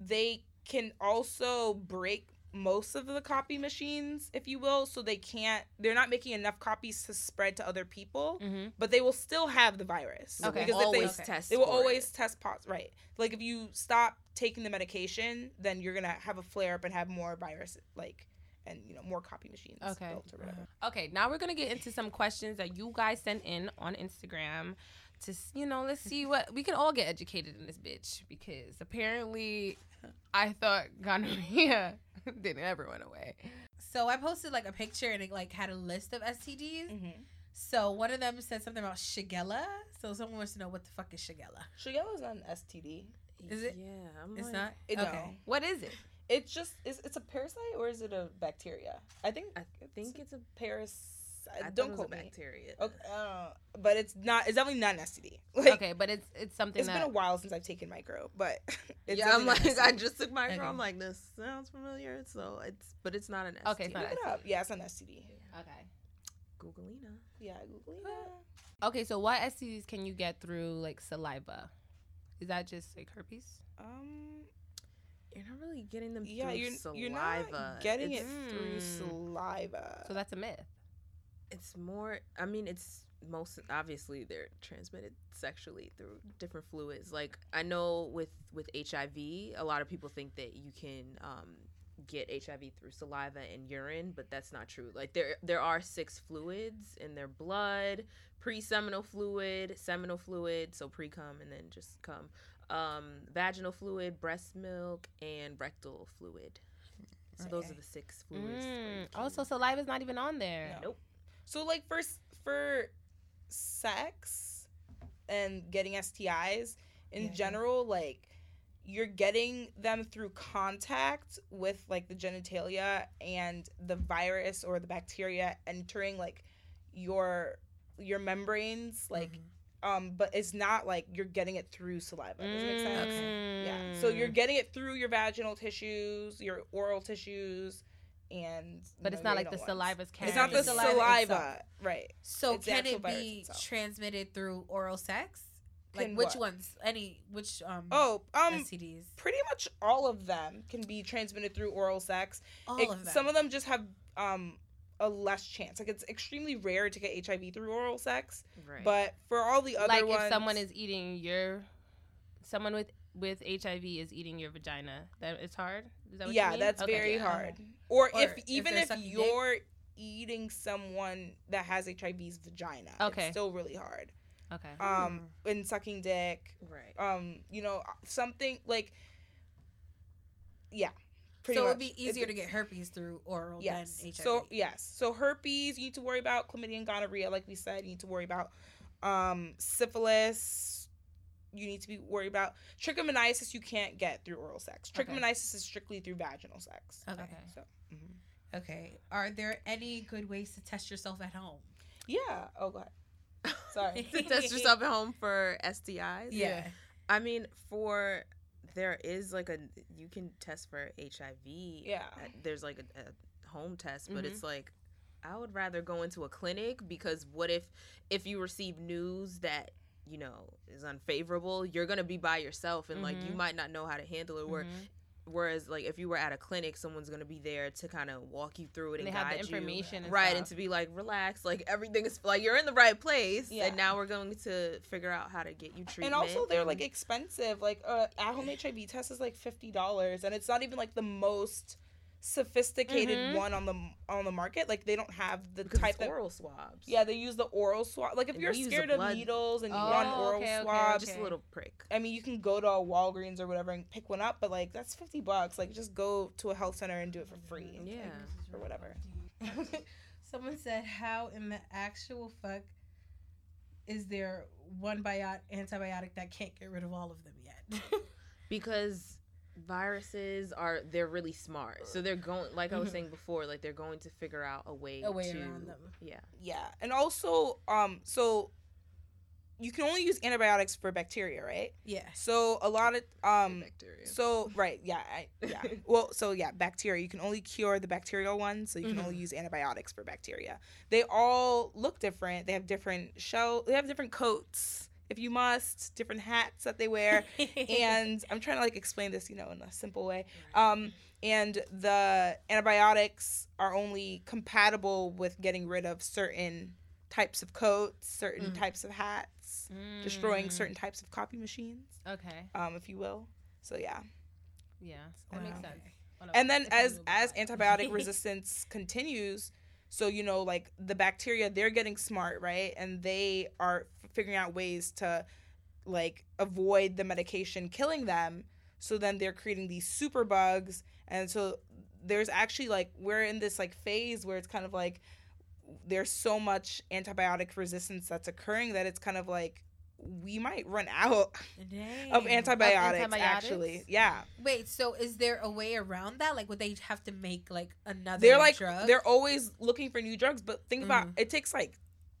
they can also break most of the copy machines, if you will, so they can't, they're not making enough copies to spread to other people, mm-hmm. but they will still have the virus. Okay. Because always if they, okay. test they will always it. test positive, right? Like, if you stop taking the medication, then you're going to have a flare-up and have more virus, like, and, you know, more copy machines okay. built or whatever. Okay, now we're going to get into some questions that you guys sent in on Instagram to, you know, let's see what, we can all get educated in this bitch, because apparently I thought gonorrhea didn't ever went away. So I posted like a picture, and it like had a list of S T Ds. Mm-hmm. So one of them said something about Shigella. So someone wants to know what the fuck is Shigella. Shigella is not an S T D. Is it? Yeah. I'm it's like, not? It, okay. No. What is it? It's just, it's, it's a parasite, or is it a bacteria? I think I think it's, it's a parasite. I don't quote me. Bacteria. Okay, uh, but it's not. It's definitely not an S T D. Like, okay, but it's it's something. It's that... been a while since I've taken micro, but it's yeah, I'm like I just took micro. Okay. I'm like, this sounds familiar, so it's but it's not an S T D. Okay, it's not look it up. Yeah, it's an S T D. Okay, Googleina. Yeah, Googleina. Okay, so what S T Ds can you get through like saliva? Is that just like herpes? Um. You're not really getting them yeah, through you're, saliva. You're not getting it's, it through mm, saliva. So that's a myth. It's more, I mean, it's most, obviously they're transmitted sexually through different fluids. Like, I know with, with H I V, a lot of people think that you can um, get H I V through saliva and urine, but that's not true. Like, there there are six fluids in their blood: pre-seminal fluid, seminal fluid, so pre-cum and then just cum, um, vaginal fluid, breast milk, and rectal fluid. So okay. those are the six fluids. Mm. Also, saliva's not even on there. No. Nope. So, like, for, for sex and getting S T Is, in yeah. general, like, you're getting them through contact with, like, the genitalia and the virus or the bacteria entering, like, your your membranes, like, mm-hmm. um, but it's not, like, you're getting it through saliva. Does that make sense? Okay. Yeah. So you're getting it through your vaginal tissues, your oral tissues, and but know, it's not like the saliva's carrying it's not the saliva, saliva. right so it's can it be transmitted through oral sex Like which what? ones? Any which um oh um S T Ds? Pretty much all of them can be transmitted through oral sex. All it, of them. Some of them just have um a less chance. Like it's extremely rare to get H I V through oral sex. Right. But for all the other like ones, like if someone is eating your, someone with with H I V is eating your vagina, that it's hard. Is that what yeah, you mean? That's okay. very yeah. hard. Or, or if even if, if you're dick? eating someone that has H I V's vagina, okay. it's still really hard. Okay. Um, mm-hmm. And sucking dick. Right. Um, you know, something like, yeah, pretty so much. So it would be easier it's, to get herpes through oral yes. than H I V. So, yes. So herpes, you need to worry about. Chlamydia and gonorrhea, like we said, you need to worry about. Um, syphilis, you need to be worried about. Trichomoniasis, you can't get through oral sex. Trichomoniasis okay. is strictly through vaginal sex. Okay. okay. So. Mm-hmm. Okay. Are there any good ways to test yourself at home? Yeah. Oh, go ahead. Sorry. To test yourself at home for S T Is? Yeah. I mean, for, there is like a, you can test for H I V. Yeah. There's like a, a home test, but mm-hmm. it's like, I would rather go into a clinic because what if, if you receive news that, you know, is unfavorable, you're going to be by yourself and mm-hmm. like, you might not know how to handle it. Where, mm-hmm. whereas like, if you were at a clinic, someone's going to be there to kind of walk you through it and, and guide you. They have the information and stuff. Right. And to be like, relax, like everything is, like you're in the right place. Yeah. And now we're going to figure out how to get you treatment. And also they're like expensive. Like uh, at home H I V test is like fifty dollars and it's not even like the most sophisticated mm-hmm. one on the on the market. Like they don't have the because type of oral swabs. Yeah, they use the oral swab. Like if and you're scared of blood. needles and oh, you want oral okay, swabs, okay, okay. just a little prick. I mean, you can go to a Walgreens or whatever and pick one up, but like that's fifty bucks. Like just go to a health center and do it for free. Yeah, like, or whatever. Someone said, "How in the actual fuck is there one bio- antibiotic that can't get rid of all of them yet?" Because viruses are they're really smart, so they're going like I was saying before, like they're going to figure out a way a way to, around them. Yeah, yeah, and also um, so you can only use antibiotics for bacteria, right? Yeah. So a lot of um, bacteria. So right, yeah, I, yeah. well, so yeah, bacteria. You can only cure the bacterial ones, so you can mm-hmm. only use antibiotics for bacteria. They all look different. They have different shell. They have different coats. If you must, different hats that they wear. And I'm trying to, like, explain this, you know, in a simple way. Um, and the antibiotics are only compatible with getting rid of certain types of coats, certain mm. types of hats, mm. destroying certain types of copy machines. Okay. Um, if you will. So, yeah. Yeah. That um, makes sense. Well, and then as, as antibiotic resistance continues, so, you know, like, the bacteria, they're getting smart, right? And they are figuring out ways to, like, avoid the medication killing them. So then they're creating these super bugs. And so there's actually, like, we're in this, like, phase where it's kind of, like, there's so much antibiotic resistance that's occurring that it's kind of, like, we might run out Dang. of antibiotics, antibiotics, actually. Yeah. Wait, so is there a way around that? Like, would they have to make, like, another they're like, drug? They're always looking for new drugs, but think mm. about, it takes, like,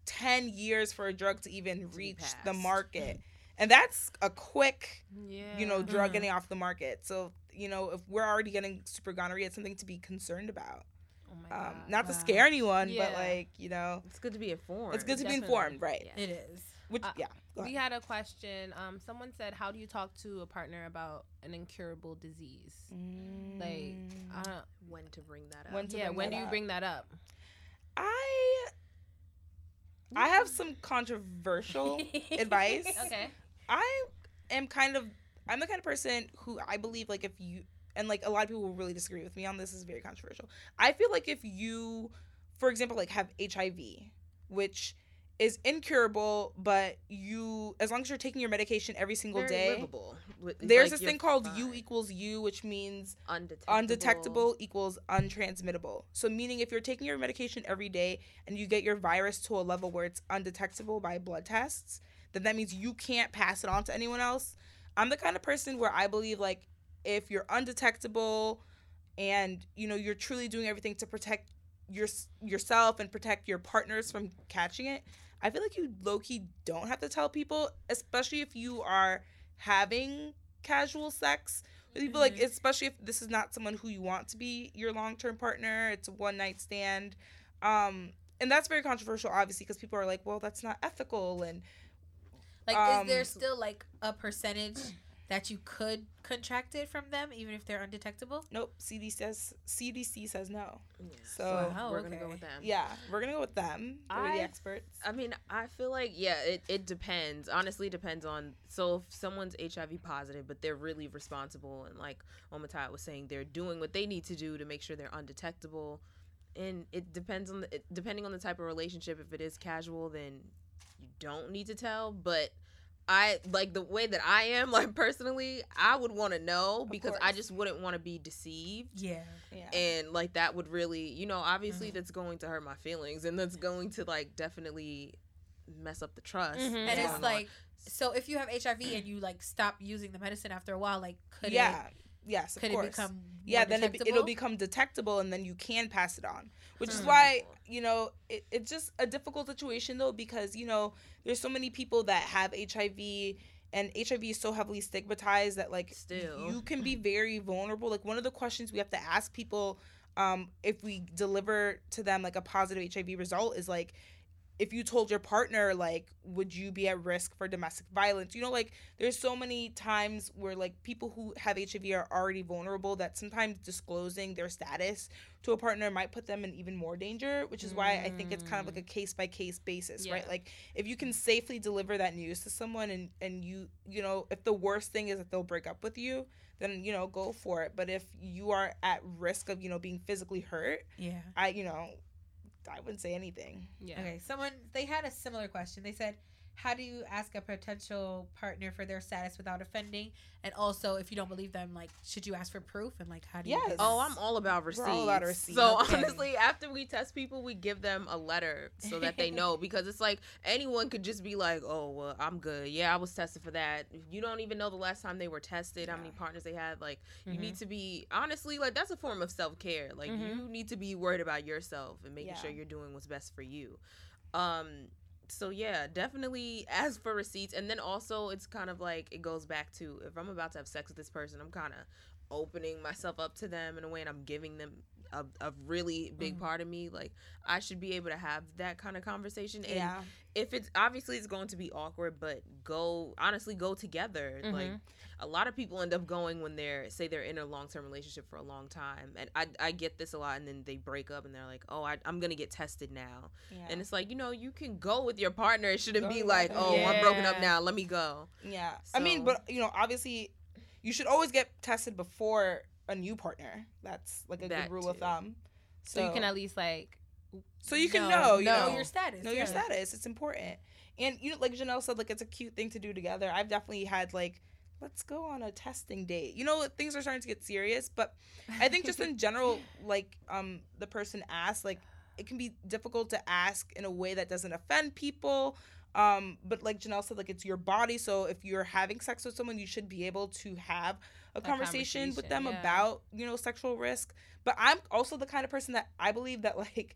ten years for a drug to even reach the market. Mm. And that's a quick, yeah. you know, drug mm. getting off the market. So, you know, if we're already getting super gonorrhea, it's something to be concerned about. Oh my God. Um, not wow. to scare anyone, yeah. but, like, you know. It's good to be informed. It's good to Definitely. be informed, right. Yeah. It is. Which, uh, yeah, we had a question. Um, someone said, "How do you talk to a partner about an incurable disease?" Mm. Like, I don't when to bring that up. When to yeah, when do up. you bring that up? I I have some controversial advice. Okay, I am kind of I'm the kind of person who I believe like if you and like a lot of people will really disagree with me on this. This is very controversial. I feel like if you, for example, like have H I V, which is incurable, but you, as long as you're taking your medication every single Very day, livable. There's like this thing called fine. U equals U, which means undetectable. undetectable equals untransmittable. So meaning if you're taking your medication every day and you get your virus to a level where it's undetectable by blood tests, then that means you can't pass it on to anyone else. I'm the kind of person where I believe like if you're undetectable and you know you're truly doing everything to protect your yourself and protect your partners from catching it, I feel like you low-key don't have to tell people, especially if you are having casual sex with people, mm-hmm. like especially if this is not someone who you want to be your long-term partner, it's a one-night stand. Um, and that's very controversial, obviously, because people are like, well, that's not ethical. And Like, um, is there still like a percentage that you could contract it from them, even if they're undetectable? Nope. C D says C D C says no. Yeah. So wow, we're okay. gonna go with them. Yeah, we're gonna go with them. We're the experts. I mean, I feel like yeah, it, it depends. Honestly, depends on. So if someone's H I V positive, but they're really responsible, and like Omotayo was saying, they're doing what they need to do to make sure they're undetectable. And it depends on the, it, depending on the type of relationship. If it is casual, then you don't need to tell. But I like the way that I am, like personally, I would want to know because I just wouldn't want to be deceived. Yeah, yeah. And like that would really, you know, obviously mm-hmm. that's going to hurt my feelings, and that's going to like definitely mess up the trust. Mm-hmm. And yeah. it's like, so if you have H I V and you like stop using the medicine after a while, like could yeah. it? Yes, of Could course. It become yeah, then it, it'll become detectable, and then you can pass it on, which hmm. is why, you know, it, it's just a difficult situation, though, because, you know, there's so many people that have H I V, and H I V is so heavily stigmatized that, like, Still. you can be very vulnerable. Like, one of the questions we have to ask people um, if we deliver to them, like, a positive H I V result is, like, if you told your partner, like, would you be at risk for domestic violence? You know, like, there's so many times where, like, people who have H I V are already vulnerable that sometimes disclosing their status to a partner might put them in even more danger, which is why I think it's kind of like a case-by-case basis, yeah. right? Like, if you can safely deliver that news to someone and, and you, you know, if the worst thing is that they'll break up with you, then, you know, go for it. But if you are at risk of, you know, being physically hurt, yeah, I, you know... I wouldn't say anything. Yeah. Okay. Someone, they had a similar question. They said, how do you ask a potential partner for their status without offending? And also, if you don't believe them, like, should you ask for proof? And, like, how do yes. you get Oh, I'm all about receipts. We're all about receipts. So, okay. honestly, after we test people, we give them a letter so that they know. Because it's like, anyone could just be like, oh, well, I'm good. Yeah, I was tested for that. You don't even know the last time they were tested, yeah. how many partners they had. Like, mm-hmm. you need to be, honestly, like, that's a form of self-care. Like, mm-hmm. you need to be worried about yourself and making yeah. sure you're doing what's best for you. Um... So, yeah, definitely ask for receipts. And then also it's kind of like it goes back to if I'm about to have sex with this person, I'm kind of opening myself up to them in a way, and I'm giving them a, a really big mm-hmm. part of me. Like, I should be able to have that kind of conversation. And yeah. if it's obviously it's going to be awkward, but go honestly go together. Mm-hmm. Like, a lot of people end up going when they're say they're in a long-term relationship for a long time, and I, I get this a lot, and then they break up and they're like, oh, I, I'm gonna get tested now, yeah. and it's like, you know, you can go with your partner. It shouldn't go be like, oh, yeah. I'm broken up now, let me go. Yeah, so, I mean, but you know, obviously, you should always get tested before a new partner. That's like a that good rule too. Of thumb. So, so you can at least like. So you can know, know you know, know your status. Know yeah. your status. It's important. And you know, like Janelle said, like it's a cute thing to do together. I've definitely had like, let's go on a testing date. You know, things are starting to get serious, but I think just in general, like um, the person asked, like it can be difficult to ask in a way that doesn't offend people. Um, but like Janelle said, like it's your body. So if you're having sex with someone, you should be able to have a, a conversation, conversation with them yeah. about, you know, sexual risk. But I'm also the kind of person that I believe that like,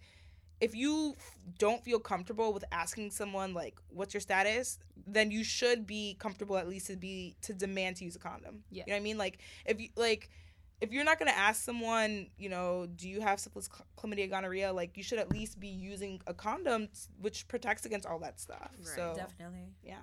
if you don't feel comfortable with asking someone, like, what's your status, then you should be comfortable at least to be to demand to use a condom. Yeah. You know what I mean? Like, if you like, if you're not going to ask someone, you know, do you have syphilis, chlamydia, gonorrhea, like, you should at least be using a condom, which protects against all that stuff. Right. So, definitely. Yeah.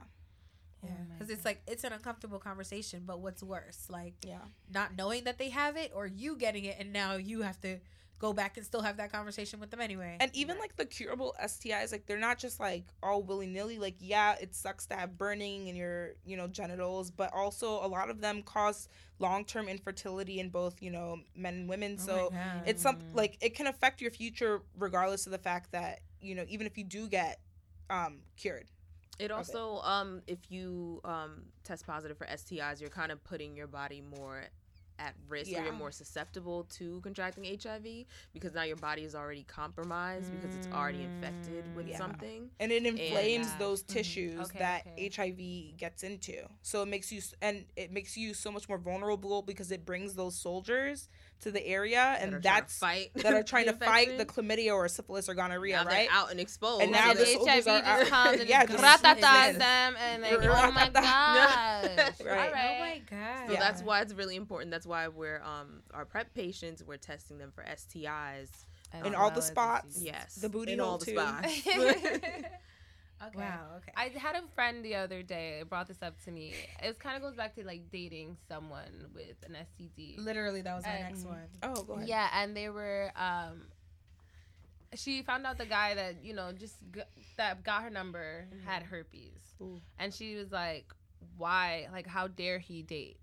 Yeah. Because oh it's, like, it's an uncomfortable conversation, but what's worse? Like, yeah. not knowing that they have it, or you getting it, and now you have to go back and still have that conversation with them anyway. And even, like, the curable S T Is, like, they're not just, like, all willy-nilly. Like, yeah, it sucks to have burning in your, you know, genitals, but also a lot of them cause long-term infertility in both, you know, men and women. Oh so it's some, like, it can affect your future regardless of the fact that, you know, even if you do get um, cured. It also, it. Um, if you um, test positive for S T Is, you're kind of putting your body more at risk, yeah. or you're more susceptible to contracting H I V because now your body is already compromised mm. because it's already infected with yeah. something, and it inflames and, uh, those mm-hmm. tissues okay, that okay. H I V gets into. So it makes you and it makes you so much more vulnerable because it brings those soldiers to the area, and that that's fight that are trying to fight the chlamydia or syphilis or gonorrhea. Now right, out and exposed, and now so the, the H I V are just comes and yeah, gratatizes them, and like, oh my gosh, right. right, oh my gosh. So yeah. that's why it's really important. That's why we're um our PrEP patients, we're testing them for S T Is in all the spots. Yes, the booty in all the spots. Okay. Wow. Okay. I had a friend the other day brought this up to me. It kind of goes back to like dating someone with an S T D. Literally, that was and, my next one. Oh, go ahead. Yeah, and they were. Um, she found out the guy that you know just g- that got her number mm-hmm. had herpes, ooh. And she was like, "Why? Like, how dare he date?"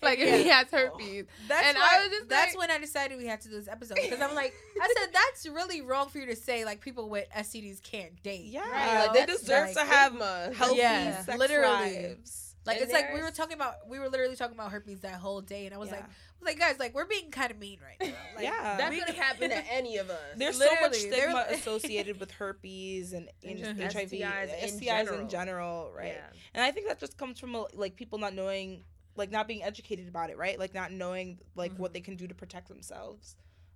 Like if yeah. he has herpes, that's and why, I was just that's like, when I decided we had to do this episode because I'm like I said that's really wrong for you to say like people with S T Ds can't date. Yeah, right? uh, they deserve like, to have a healthy yeah, sex literally. Lives. Like and it's like we were talking about we were literally talking about herpes that whole day, and I was yeah. like, I was like guys, like we're being kind of mean right now. Like, yeah, that's gonna happen to any of us. There's literally, so much stigma associated with herpes and, and mm-hmm. H I V, S T Is in general, right? Yeah. And I think that just comes from like people not knowing. Like, not being educated about it, right? Like, not knowing, like, mm-hmm. what they can do to protect themselves.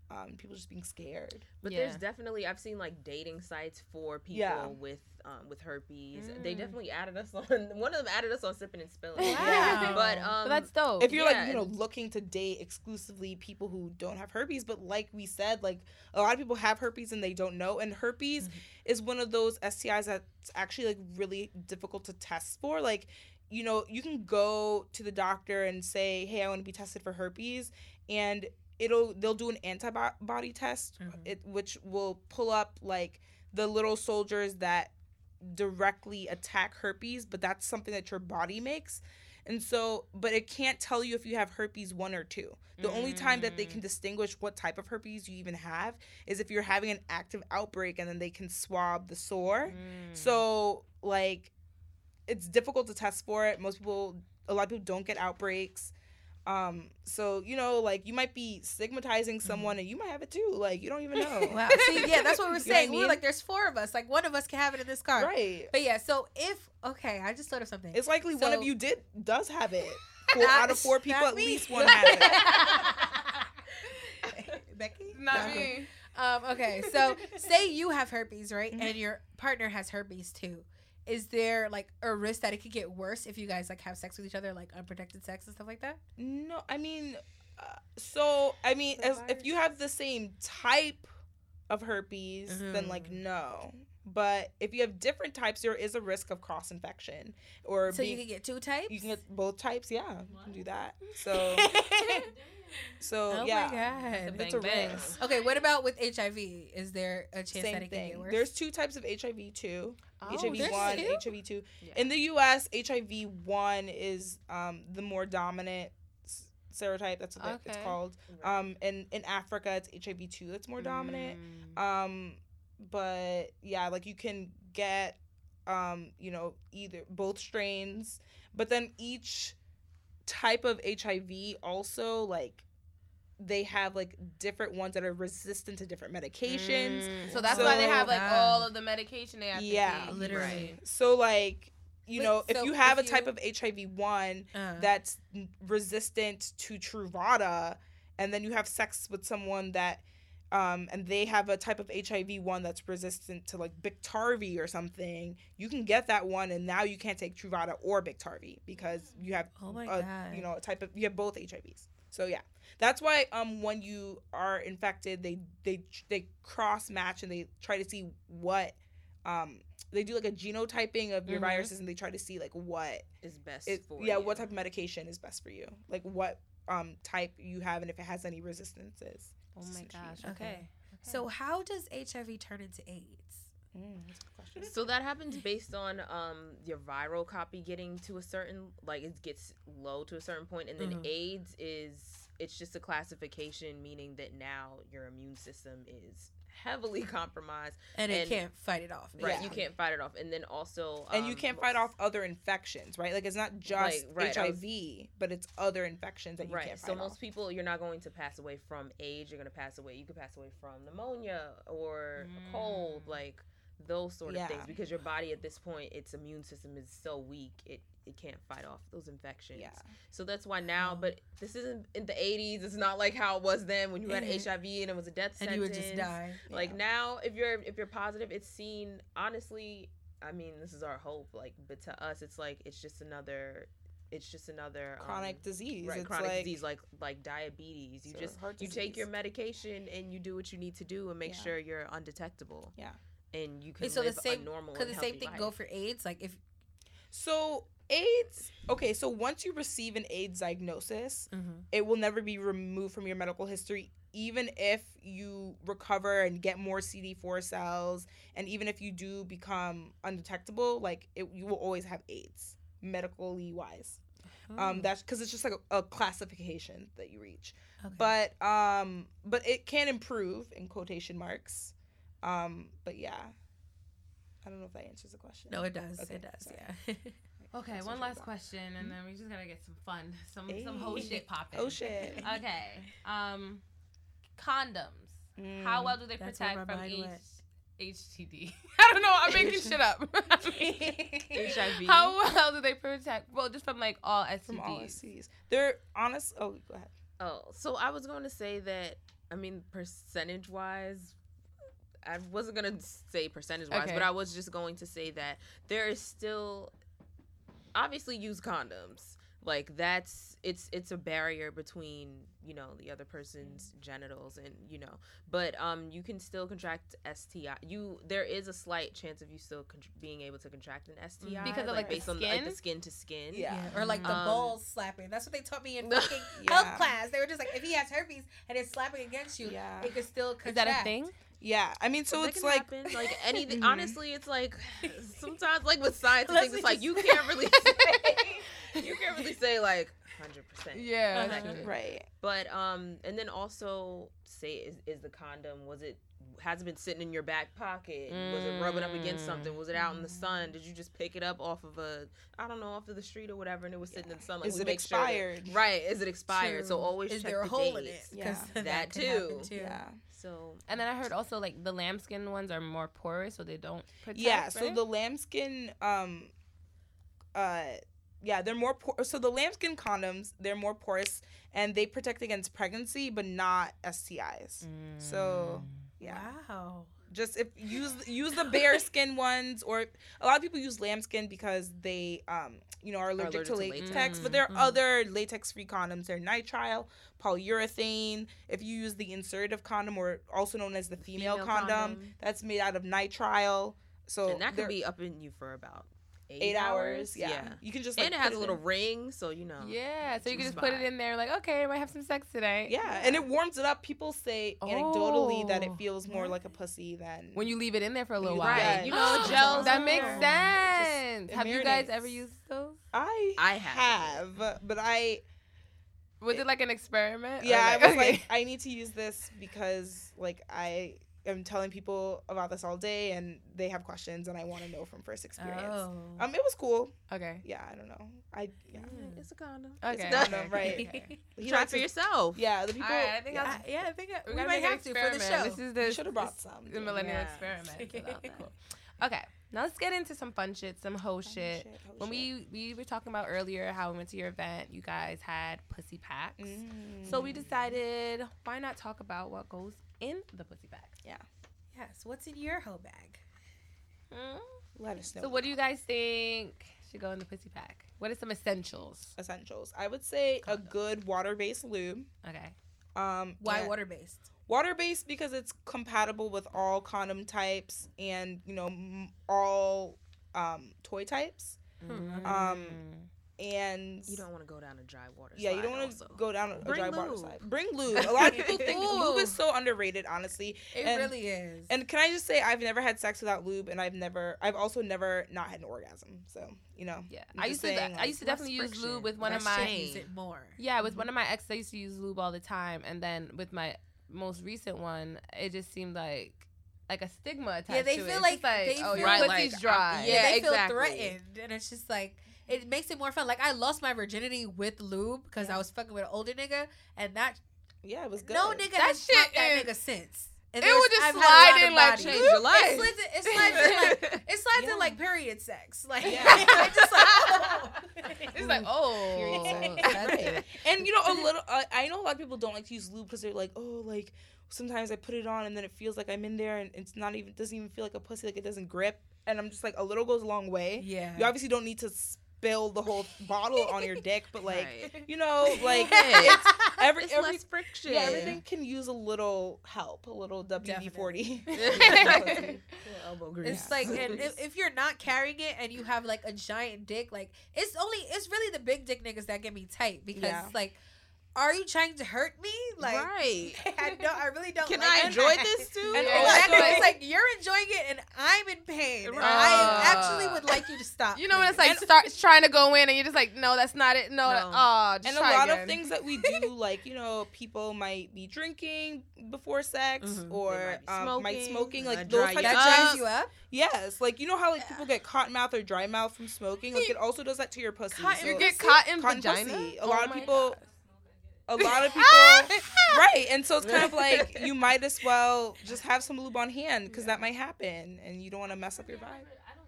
Um, people just being scared. But yeah. there's definitely, I've seen, like, dating sites for people yeah. with um, with herpes. Mm. They definitely added us on, one of them added us on Sippin' and Spillin'. Wow. But, um, but that's dope. If you're, yeah. like, you know, looking to date exclusively people who don't have herpes, but like we said, like, a lot of people have herpes and they don't know. And herpes mm-hmm. is one of those S T Is that's actually, like, really difficult to test for. Like, you know, you can go to the doctor and say, hey, I want to be tested for herpes, and it'll they'll do an antibody test, mm-hmm. it, which will pull up, like, the little soldiers that directly attack herpes, but that's something that your body makes. And so, but it can't tell you if you have herpes one or two. The mm. only time that they can distinguish what type of herpes you even have is if you're having an active outbreak, and then they can swab the sore. Mm. So, like... it's difficult to test for it. Most people, a lot of people don't get outbreaks. Um, so, you know, like, you might be stigmatizing someone mm-hmm. and you might have it too. Like, you don't even know. Wow. See, yeah, that's what we're saying. You know what I mean? We were like, there's four of us. Like, one of us can have it in this car. Right. But yeah, so if, okay, I just thought of something. It's likely so, one of you did does have it. Four, not, out of four people, at least one has it. Becky? Not no. me. Um, okay, so say you have herpes, right? Mm-hmm. And your partner has herpes too. Is there, like, a risk that it could get worse if you guys, like, have sex with each other, like, unprotected sex and stuff like that? No, I mean, uh, so, I mean, as, if you have the same type of herpes, mm-hmm. then, like, no. But if you have different types, there is a risk of cross-infection. Or so being, you can get two types? You can get both types, yeah. What? You can do that. So, so oh yeah. Oh, my God. It's a, bang, a risk. Okay, what about with H I V? Is there a chance same that it thing. Can get worse? There's two types of H I V, too. Oh, H I V one, H I V two. Yeah. In the U S, H I V one is um, the more dominant serotype. That's what okay. it's called. Right. Um, and in Africa, it's H I V two that's more dominant. Mm. Um, but yeah, like you can get, um, you know, either both strains. But then each type of H I V also like. They have like different ones that are resistant to different medications. Mm. So that's so, why they have like wow. all of the medication they have to yeah, take. Literally. Right. So like, you Wait, know, so if you have if a type you... of H I V one uh. that's resistant to Truvada, and then you have sex with someone that, um, and they have a type of H I V one that's resistant to like Biktarvy or something, you can get that one, and now you can't take Truvada or Biktarvy because you have, oh my a, God. you know, a type of you have both H I Vs. So yeah, that's why um when you are infected, they they they cross match and they try to see what um they do like a genotyping of your mm-hmm. viruses, and they try to see like what is best it, for yeah you. what type of medication is best for you, like what um type you have and if it has any resistances. Oh my gosh. Okay. okay. So how does H I V turn into AIDS? Mm, that's a good question. So that happens based on um, your viral copy getting to a certain, like it gets low to a certain point, and then mm-hmm. AIDS is, it's just a classification, meaning that now your immune system is heavily compromised. And, and it can't fight it off. Right, yeah. You can't fight it off. And then also... Um, and you can't fight off other infections, right? Like it's not just like, right, H I V, was, but it's other infections that you right. can't fight off. So most off. people, you're not going to pass away from AIDS, you're going to pass away, you could pass away from pneumonia or mm. a cold, like... those sort of yeah. things, because your body at this point, its immune system is so weak, it it can't fight off those infections. Yeah. So that's why now, but this isn't in the eighties. It's not like how it was then when you had mm-hmm. H I V and it was a death and sentence. And you would just die. Like yeah. now, if you're if you're positive, it's seen, honestly, I mean, this is our hope, like, but to us, it's like, it's just another... It's just another chronic um, disease, right? It's chronic like, disease, like like diabetes. You just you take your medication and you do what you need to do and make yeah. sure you're undetectable. Yeah. and you can and so live the same, a normal and healthy life. Could the same thing life. go for AIDS? Like if so AIDS, okay, so once you receive an AIDS diagnosis, mm-hmm. it will never be removed from your medical history, even if you recover and get more C D four cells, and even if you do become undetectable, like it, you will always have AIDS, medically wise. Oh. Um, that's because it's just like a, a classification that you reach. Okay. But um, but it can improve in quotation marks. Um, but yeah, I don't know if that answers the question. No, it does. Okay, it does. Sorry. Yeah. Okay, one last question, and then we just gotta get some fun, some hey. some whole shit popping. Oh shit. Okay. Um, condoms. Mm, how well do they protect from H- HTD? I don't know. I'm making shit up. H I V. How well do they protect? Well, just from like all S T Ds. From all S T Ds. They're honest. Oh, go ahead. Oh, so I was going to say that. I mean, percentage wise. I wasn't going to say percentage-wise, okay. but I was just going to say that there is still, obviously, use condoms. Like, that's, it's it's a barrier between, you know, the other person's genitals and, you know. But um, you can still contract S T I. You There is a slight chance of you still con- being able to contract an S T I. Because of, like, like based the on, skin? Like, the skin to skin. Yeah. yeah. Or, like, the um, balls slapping. That's what they taught me in fucking yeah. health class. They were just like, if he has herpes and it's slapping against you, yeah. it could still contract. Is that a thing? Yeah, I mean, so well, it's like... Happen. Like, anything... Mm-hmm. Honestly, it's like, sometimes, like, with science and things, it's like, you can't really say... you can't really say, like, one hundred percent. Yeah. one hundred percent. Right. But, um, and then also, say, is, is the condom, was it... Has it been sitting in your back pocket? Mm. Was it rubbing up against something? Was it out mm. in the sun? Did you just pick it up off of a, I don't know, off of the street or whatever, and it was sitting yeah. in the sun? Like, is it expired? Sure that, right. Is it expired? True. So always is check the dates. Is there a hole in it? Yeah. That, that too. too. Yeah. So. And then I heard also like the lambskin ones are more porous, so they don't protect. Yeah. So right? the lambskin, um, uh, yeah, they're more porous. So the lambskin condoms, they're more porous, and they protect against pregnancy, but not S T Is. Mm. So. Yeah. Wow. Just if use use the bear skin ones, or a lot of people use lambskin because they um you know are allergic, are allergic to, latex, to latex. Mm-hmm. But there are mm-hmm. other latex-free condoms. They're nitrile, polyurethane. If you use the insertive condom, or also known as the female, female condom, condom, that's made out of nitrile. So and that could be up in you for about eight, eight hours. hours. Yeah. yeah, you can just like, and it has it a little in. ring, so you know. Yeah, so you can just put it in there, like, okay, I might have some sex today. Yeah, yeah. And it warms it up. People say oh. anecdotally that it feels more like a pussy than when you leave it in there for a little you while. Right, you know, gels. That makes sense. Just, have marinates. You guys ever used those? I I have, have but I. Was it, it like an experiment? Yeah, like, I was okay. like, I need to use this because like I. I'm telling people about this all day, and they have questions, and I want to know from first experience. Oh. Um, it was cool. Okay. Yeah, I don't know. I yeah. Mm. It's a condom. Okay. It's a condom, right? Okay. Try it for yourself. Yeah, the people. All right, I think yeah, I, yeah, I think I, we, we might have to for the show. This is the. You should have brought some. The millennial yeah. experiment. Cool. Okay. Now let's get into some fun shit, some hoe shit. shit. Ho when shit. we we were talking about earlier how we went to your event, you guys had pussy packs. Mm. So we decided why not talk about what goes in the pussy bag. Yeah. Yes. What's in your hoe bag? Hmm? Let us know. So what do you guys think should go in the pussy pack? What are some essentials? Essentials. I would say Condom. a good water-based lube. Okay. Um, Why water-based? Water-based because it's compatible with all condom types and, you know, m- all um, toy types. Mm. Um, and you don't want to go down a dry water slide. Yeah, you don't want to go down a, a dry lube. water slide. Bring lube. A lot of people think lube is so underrated, honestly. It and, really is. And can I just say I've never had sex without lube, and I've never, I've also never not had an orgasm. So, you know. Yeah. I used, saying, to, like, I used to definitely friction. use lube with one That's of my. Use it more. Yeah, with mm-hmm. one of my exes, I used to use lube all the time, and then with my most recent one, it just seemed like like a stigma attached to it. Yeah, they feel it. like, like they feel oh, right, pussy's like, dry. Yeah, yeah they exactly. feel threatened, and it's just like it makes it more fun. Like I lost my virginity with lube because yeah. I was fucking with an older nigga, and that yeah, it was good. No nigga that shit that nigga since. And it would just I've slide in like change your life. It slides, it slides in like it slides yeah. in like period sex. Like yeah. it's just like oh. it's like oh. Period sex. That's it. And you know a little. Uh, I know a lot of people don't like to use lube because they're like oh like sometimes I put it on and then it feels like I'm in there and it's not even doesn't even feel like a pussy like it doesn't grip and I'm just like a little goes a long way. Yeah. You obviously don't need to spill the whole bottle on your dick, but like right. you know, like it's, every, it's every less friction. Yeah, everything can use a little help, a little W D forty. It's like, and if, if you're not carrying it and you have like a giant dick, like it's only it's really the big dick niggas that get me tight because yeah. like. Are you trying to hurt me? Like, right. I don't. I really don't. Can like I enjoy it. This too? And yeah. exactly, it's like you're enjoying it, and I'm in pain. Right. I actually would like you to stop. You know when it's like and, starts trying to go in, and you're just like, no, that's not it. No, no. That, oh, just and try a lot again. Of things that we do, like you know, people might be drinking before sex, mm-hmm. or might, um, smoking, might smoking, like those types of things. That dries you up. Yes, like you know how like people get cotton mouth or dry mouth from smoking. Like it also does that to your pussy. Cotton, so you get cotton, cotton vagina. Pussy. A oh lot of people. God. A lot of people, right, and so it's kind of like you might as well just have some lube on hand because yeah. that might happen, and you don't want to mess up your vibe. I don't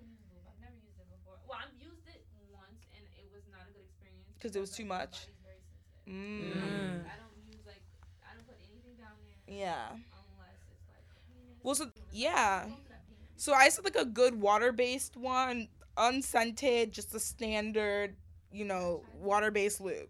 use lube. I've never used it before. Well, I've used it once, and it was not a good experience because it was too much. Mm. Mm. I don't use like I don't put anything down there. Yeah. Unless it's like. Well, so yeah, so I said like a good water-based one, unscented, just a standard. You know, water-based lube.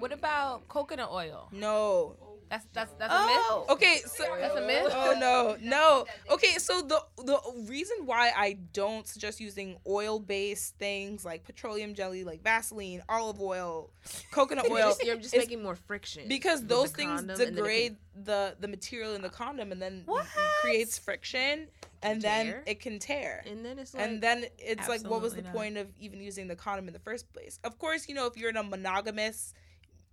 What about coconut oil? No. That's that's that's oh, a myth? Okay, so that's a myth? Oh no, no. Okay, so the the reason why I don't suggest using oil-based things like petroleum jelly, like Vaseline, olive oil, coconut oil. You're just, you're just making more friction. Because those things degrade can... the, the material in the condom and then what? Creates friction. And tear? Then it can tear. And then it's like, and then it's like what was the not. Point of even using the condom in the first place? Of course, you know, if you're in a monogamous,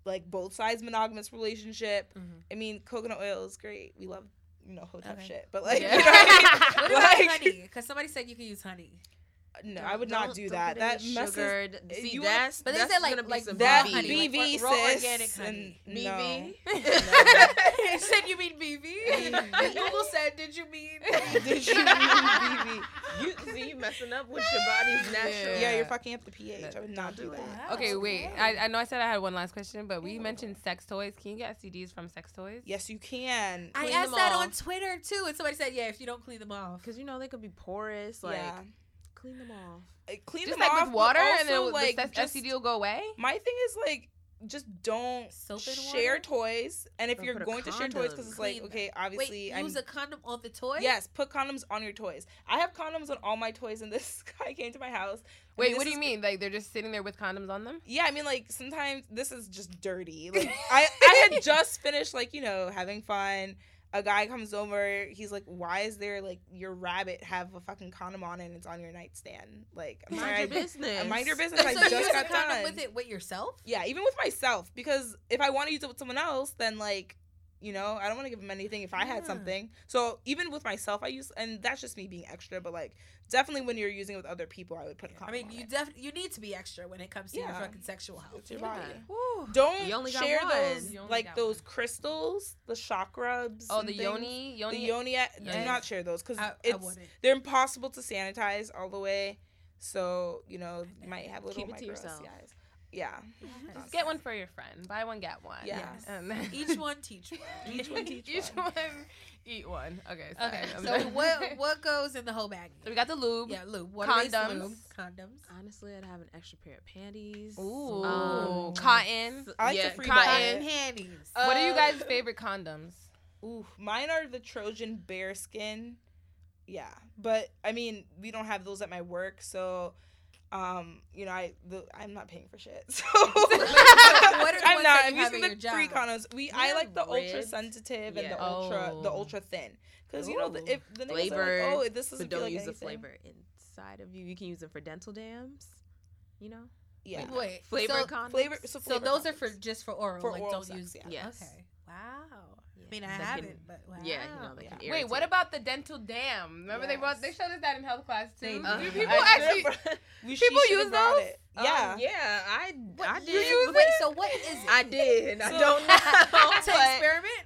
like both sides monogamous relationship, mm-hmm. I mean, coconut oil is great. We love, you know, hotep okay. shit. But like, yeah. you know what I mean? What about like, honey? Because somebody said you can use honey. No, don't, I would not do that. That sugared. Messes. See, that's, but they that's said like like that honey, B V like, raw organic honey. And B V. No. They said you mean B V. Google said, did you mean? Did you mean B V? You see, you messing up with your body's natural. Yeah, yeah, you're fucking up the pH. I would not do that. Okay, wait. I, I know I said I had one last question, but we oh. mentioned sex toys. Can you get S T Ds from sex toys? Yes, you can. I clean asked that on Twitter too, and somebody said, yeah, if you don't clean them off, because you know they could be porous, like. Yeah. Clean them off. I clean just them like off with water, also, and then like the S T D will go away. My thing is like, just don't share water? Toys. And if don't you're going to share toys, because it's like, okay, obviously, wait, use I'm, a condom on the toy. Yes, put condoms on your toys. I have condoms on all my toys, and this guy came to my house. Wait, I mean, what do you mean? Like they're just sitting there with condoms on them? Yeah, I mean, like sometimes this is just dirty. Like I, I had just finished, like you know, having fun. A guy comes over, he's like, why is there, like, your rabbit have a fucking condom on and it's on your nightstand? Like, mind your I, business. Mind your business. So I just you use got a condom done. With it with yourself? Yeah, even with myself. Because if I want to use it with someone else, then, like, you know, I don't want to give them anything if I yeah. had something. So even with myself, I use, and that's just me being extra, but, like, definitely when you're using it with other people, I would put a condom on I mean, on you def- you need to be extra when it comes to yeah. your fucking sexual health. It's your body. Yeah. Don't you only got share one. Those, like, those one. Crystals, the chakrubs. Oh, the yoni, yoni? The yoni. Yes. Do not share those because they're impossible to sanitize all the way. So, you know, you might have little micro S T Is. Yeah. Yes. Get one for your friend. Buy one, get one. Yeah. Yes. And then each one, teach one. Each one, teach each one. one. Eat one. Okay. Sorry. Okay. I'm so done. what what goes in the whole bag? So we got the lube. Yeah, lube. Condoms. Lube. Condoms. Honestly, I'd have an extra pair of panties. Ooh. Um, cotton. I like yeah, the free cotton panties. Uh, what are you guys' favorite condoms? Ooh, mine are the Trojan Bearskin. Yeah, but I mean, we don't have those at my work, so. Um, you know, I the, I'm not paying for shit, so what are I'm not. I'm using the free condoms. We You're I like the ripped. Ultra sensitive yeah. and the oh. ultra the ultra thin because you know the, if the niggas are like, oh this doesn't feel like anything. But don't use the flavor inside of you. You can use them for dental dams, you know. Yeah. Wait, wait. Flavor so, condoms. Flavor, so, flavor so those condoms. Are for just for oral. For like oral don't sex, use. Yeah. Yes. Okay. Wow. I mean, I that haven't, can, but wow. Yeah, you know, they can yeah. Wait, what about the dental dam? Remember yes. they brought, they showed us that in health class, too. Uh, Do people I actually, we, people use those? It. Yeah. Um, yeah, I, what, I did. You use Wait, it? So what is it? I did. So, I don't know. To experiment?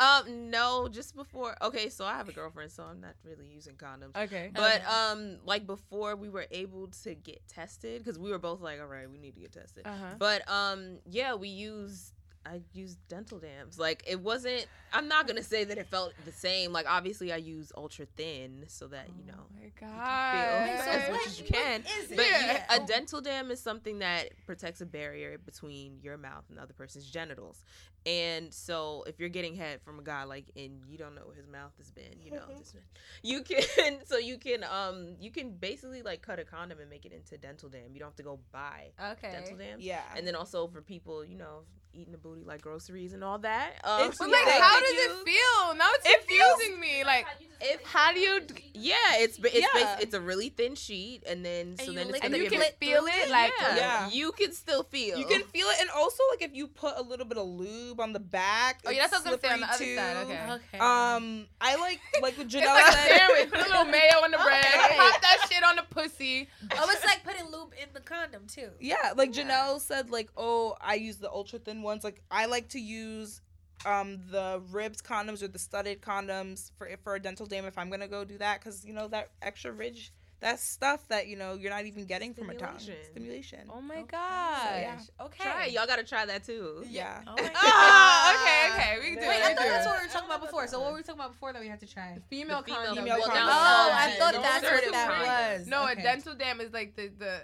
Um, no, just before. Okay, so I have a girlfriend, so I'm not really using condoms. Okay. But, um, like, before we were able to get tested, because we were both like, all right, we need to get tested. Uh-huh. But, um, yeah, we used I used dental dams. Like, it wasn't, I'm not going to say that it felt the same. Like, obviously I use ultra thin so that, you know, oh my God. You can feel as much as you can. But yeah. you, a dental dam is something that protects a barrier between your mouth and the other person's genitals. And so if you're getting head from a guy, like, and you don't know what his mouth has been, you know, this, you can, so you can, um, you can basically like cut a condom and make it into dental dam. You don't have to go buy okay. dental dam. Yeah. And then also for people, you know, eating the booty like groceries and all that. Um, but like, yeah, how does you, it feel? Now it's it confusing feels, me. Like, if how do you? Yeah, it's it's yeah. it's a really thin sheet, and then and so then it's and you can feel it. Like, yeah. yeah, you can still feel. You can feel it, and also like if you put a little bit of lube on the back. Oh yeah, that's what I was gonna say on the other too. Side. Okay. okay. Um, I like like with Janelle like said. Sandwich. Put a little mayo on the bread. Okay. Pop that shit on the pussy. Oh, it's like putting lube in the condom too. Yeah, like yeah. Janelle said, like, oh, I use the ultra thin ones. Like, I like to use um the ribbed condoms or the studded condoms for for a dental dam if I'm gonna go do that, because you know that extra ridge, that's stuff that you know you're not even getting from a tongue. Stimulation. Oh my gosh. So, yeah. Okay. Try it. Y'all gotta try that too. Yeah. Oh, my oh okay. Okay. We can do Wait, it. I thought that's what we were talking about before. So what were we talking about before that we had to try? The female the condom. Female well, condom. No, oh, I thought no, that's what that was. No, okay. A dental dam is like the the.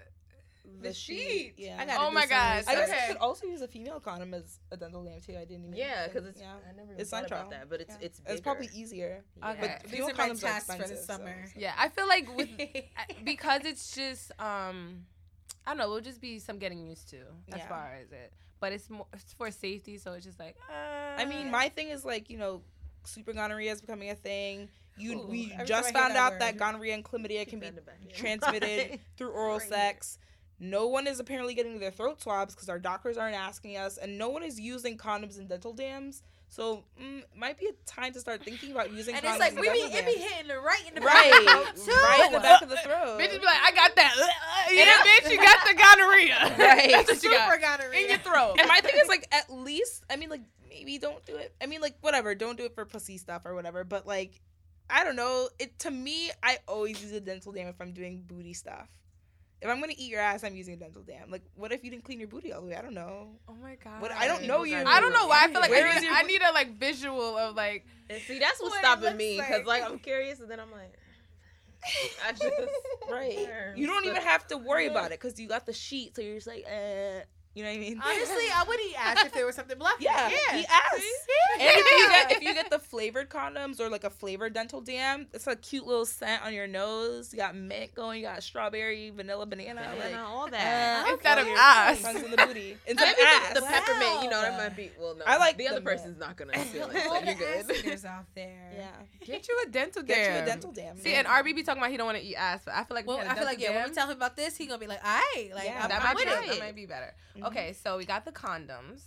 The, the sheet. sheet. Yeah. I oh my gosh. I guess okay. I could also use a female condom as a dental dam too. I didn't even. Yeah, because it's. Yeah. I never even it's thought about that, but it's yeah. it's. Bigger. It's probably easier. Yeah. Okay. But these are my tasks for the summer. So, so. Yeah, I feel like with because it's just um, I don't know. It'll just be some getting used to as yeah. far as it, but it's more it's for safety. So it's just like. Uh, I mean, my thing is like you know, super gonorrhea is becoming a thing. You Ooh, we just found that out word. that gonorrhea and chlamydia can be transmitted through oral sex. No one is apparently getting their throat swabs because our doctors aren't asking us, and no one is using condoms and dental dams. So mm, it might be a time to start thinking about using and condoms. And it's like, we be, it be hitting the right in the back right. of the throat. Right in the back of the throat. Bitches be like, I got that. Yeah, yeah, bitch, you got the gonorrhea. Right. That's what you got. Gonorrhea. In your throat. And my thing is, like, at least, I mean, like, maybe don't do it. I mean, like, whatever. Don't do it for pussy stuff or whatever. But, like, I don't know. It to me, I always use a dental dam if I'm doing booty stuff. If I'm gonna eat your ass, I'm using a dental dam. Like, what if you didn't clean your booty all the way? I don't know. Oh my god. What, I don't know you. I don't know why. I feel like I need, I need a like visual of like. And see, that's what's what stopping me because like. like I'm curious, and then I'm like, I just right. You don't even have to worry about it because you got the sheet, so you're just like, eh. You know what I mean? Honestly, I would eat ass if there was something blocking. Yeah, yeah. eat ass. Yeah. And if you, get, if you get the flavored condoms or like a flavored dental dam, it's a cute little scent on your nose. You got mint going. You got strawberry, vanilla, banana, banana like all that. Uh, okay. Instead of ass, tongues in the booty. Instead of ass, the wow. peppermint. You know that might be. Well, no. I like the, the other mint. Person's not gonna feel it. So you're good. There's out there. Yeah. Get you a dental dam. Get you a dental dam. See, and R B be talking about he don't want to eat ass, but I feel like well, I feel like yeah. When we tell him about this, he gonna be like, all right, like yeah, I'm, that I'm might with it. That might be better. Okay, so we got the condoms,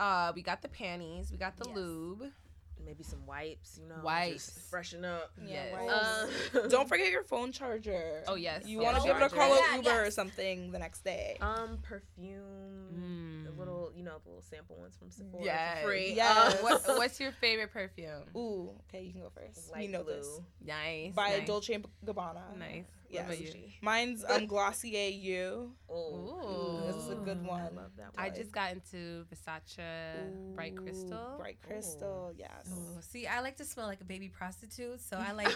uh, we got the panties, we got the yes. lube, maybe some wipes, you know, wipes, just freshen up. Yes. Yeah, uh, don't forget your phone charger. Oh yes, you want to be able to call yeah, an Uber yeah. or something the next day. Um, perfume, mm. the little, you know, the little sample ones from Sephora yes. for free. Yeah. Um, what, what's your favorite perfume? Ooh, okay, you can go first. Light you know blue. This. Nice. By nice. Dolce and Gabbana. Nice. Yes. Mine's um, Glossier You. Ooh. This is a good one. I love that one. I just got into Versace Ooh. Bright Crystal. Bright Crystal, Ooh. Yes. Ooh. See, I like to smell like a baby prostitute, so I like,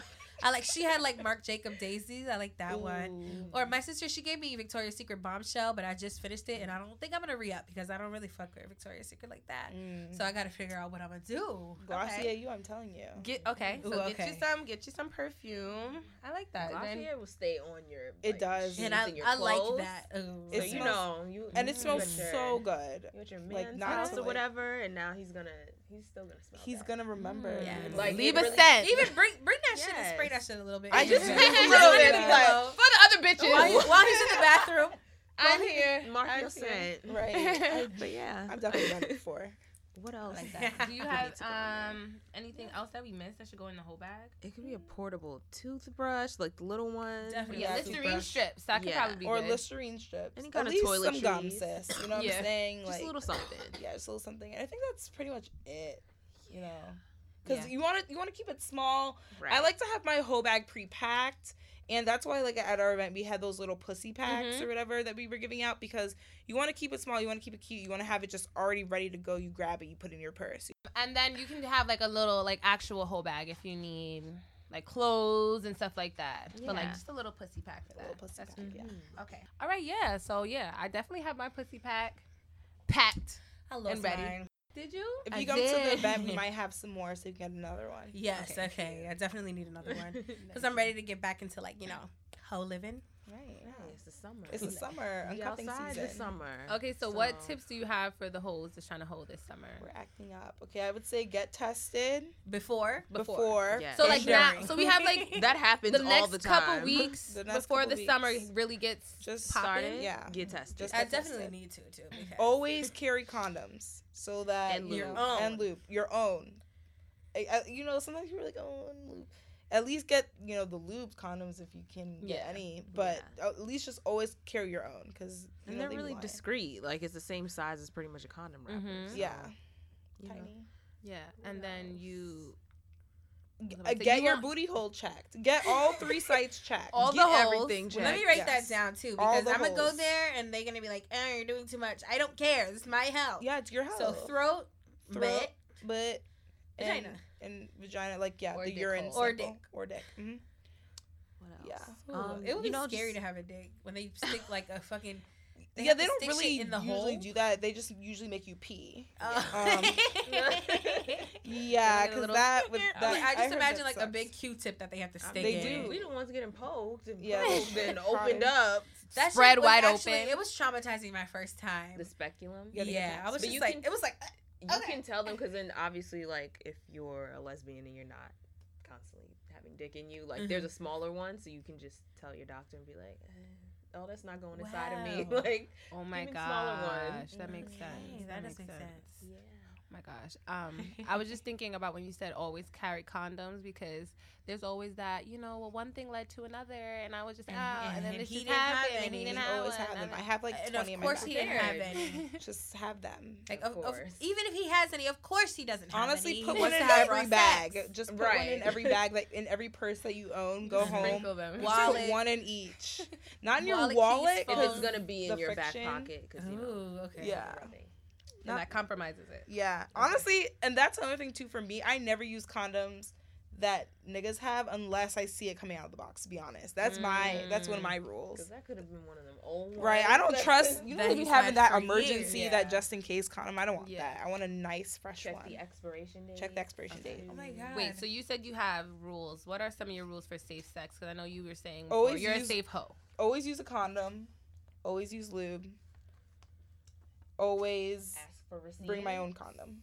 I like. She had like Marc Jacobs Daisy. I like that Ooh. One. Or my sister, she gave me Victoria's Secret Bombshell, but I just finished it, and I don't think I'm gonna re up because I don't really fuck with Victoria's Secret like that. Mm. So I gotta figure out what I'm gonna do. Glossier okay. You, I'm telling you. Get okay. Ooh, so okay. get you some, get you some perfume. I like that. Glossier was. Stay on your like, it does and I, your I like that Ooh, so smells, you know you, and it smells your, so good you your man's like not house or like, whatever and now he's gonna he's still gonna smell he's that. Gonna remember mm, yeah. like leave a really, scent even bring bring that yes. shit and spray that shit a little bit I just yeah. a little bit like, for the other bitches while, he, while he's in the bathroom I'm here mark your scent right I, but yeah I've definitely done it before. What else? Like that. Do you have um anything else that we missed that should go in the whole bag? It could be a portable toothbrush, like the little one. Definitely. Yeah, Listerine toothbrush. Strips. That could yeah. probably be or good. Or Listerine strips. Any kind At of least toilet some trees. Gum, sis. You know what yeah. I'm saying? Like, just a little something. Yeah, just a little something. And I think that's pretty much it. You yeah. know. because yeah. you want to you want to keep it small. Right. I like to have my whole bag pre-packed. And that's why, like, at our event, we had those little pussy packs mm-hmm. or whatever that we were giving out, because you want to keep it small, you want to keep it cute, you want to have it just already ready to go. You grab it, you put it in your purse. And then you can have, like, a little, like, actual whole bag if you need, like, clothes and stuff like that. Yeah. But, like, just a little pussy pack for that. A little pussy that's pack, mm-hmm. yeah. Okay. All right, yeah. So, yeah, I definitely have my pussy pack packed Hello, and ready. Mine. Did you? If you I come did. to the event, we might have some more, so you can get another one. Yes, okay. okay. I definitely need another one. Because I'm ready to get back into, like, you know, hoe living. Right. Yeah. It's the summer. It's the summer. I'm cupping season. It's the summer. Okay, so, so what tips do you have for the hoes that's trying to hoe this summer? We're acting up. Okay, I would say get tested. Before? Before. Before. Yes. So, like, now, so we have, like, that happens the all the time. Couple weeks, the next couple the weeks before the summer really gets Just started. Yeah. Get tested. Just I get definitely tested. need to, too. Because always carry condoms. So that and your own. And lube. Your own. I, I, you know, sometimes you're like, oh, and lube. At least get, you know, the lube condoms if you can get yeah. any. But yeah. at least just always carry your own. Cause, you and know, they're they really want. discreet. Like, it's the same size as pretty much a condom wrapper. Mm-hmm. So, yeah. Tiny. Know. Yeah. And what then else? you... Get, get you your want. booty hole checked. Get all three sites checked. All get the holes. everything checked. Let me write yes. that down, too, because I'm going to go there, and they're going to be like, eh, you're doing too much. I don't care. This is my health. Yeah, it's your health. So throat, throat butt, butt, vagina. And, and vagina, like, yeah, or the urine hole. Or dick. Or dick. Mm-hmm. What else? Yeah. Um, it would be know, scary just... to have a dick when they stick, like, a fucking... They yeah, they don't really in the usually hole. do that. They just usually make you pee. Uh, um, yeah, because that would. That, like, I just I imagine like sucks. a big Q-tip that they have to stick um, they in. They do. We don't want to get them poked and yeah, poked and opened up. That spread wide actually, open. It was traumatizing my first time. The speculum. Yeah, yeah I was but just like, can, it was like. Uh, okay. You can tell them because then obviously, like, if you're a lesbian and you're not constantly having dick in you, like, mm-hmm. there's a smaller one, so you can just tell your doctor and be like. Eh. Oh, that's not going inside wow. of me. Like, oh my gosh, that makes sense. Yeah, that, that makes sense. sense. Yeah. Oh my gosh. Um, I was just thinking about when you said always carry condoms because there's always that, you know, well, one thing led to another, and I was just out, and, and then this just happened, and he didn't always have them. I have like twenty in my bag. Of course he didn't have any. Just have them. Like, of, of course. Of, even if he has any, of course he doesn't. have Honestly, any. Honestly, put one in every bag. Sex. Just put right. one in every bag, like in every purse that you own. Go home. Wallet. Put one in each. Not in your wallet. If it's gonna be in your back pocket, because you know. Okay. Yeah. And that compromises it. Yeah. Honestly, and that's another thing, too, for me. I never use condoms that niggas have unless I see it coming out of the box, to be honest. That's mm. my, that's one of my rules. Because that could have been one of them old ones. Right. I don't trust, you know, you having that emergency, yeah. that just-in-case condom. I don't want yeah. that. I want a nice, fresh Check one. Check the expiration date. Check the expiration okay. date. Oh, my God. Wait, so you said you have rules. What are some of your rules for safe sex? Because I know you were saying before, you're use, a safe hoe. Always use a condom. Always use lube. Always... bring my own condom.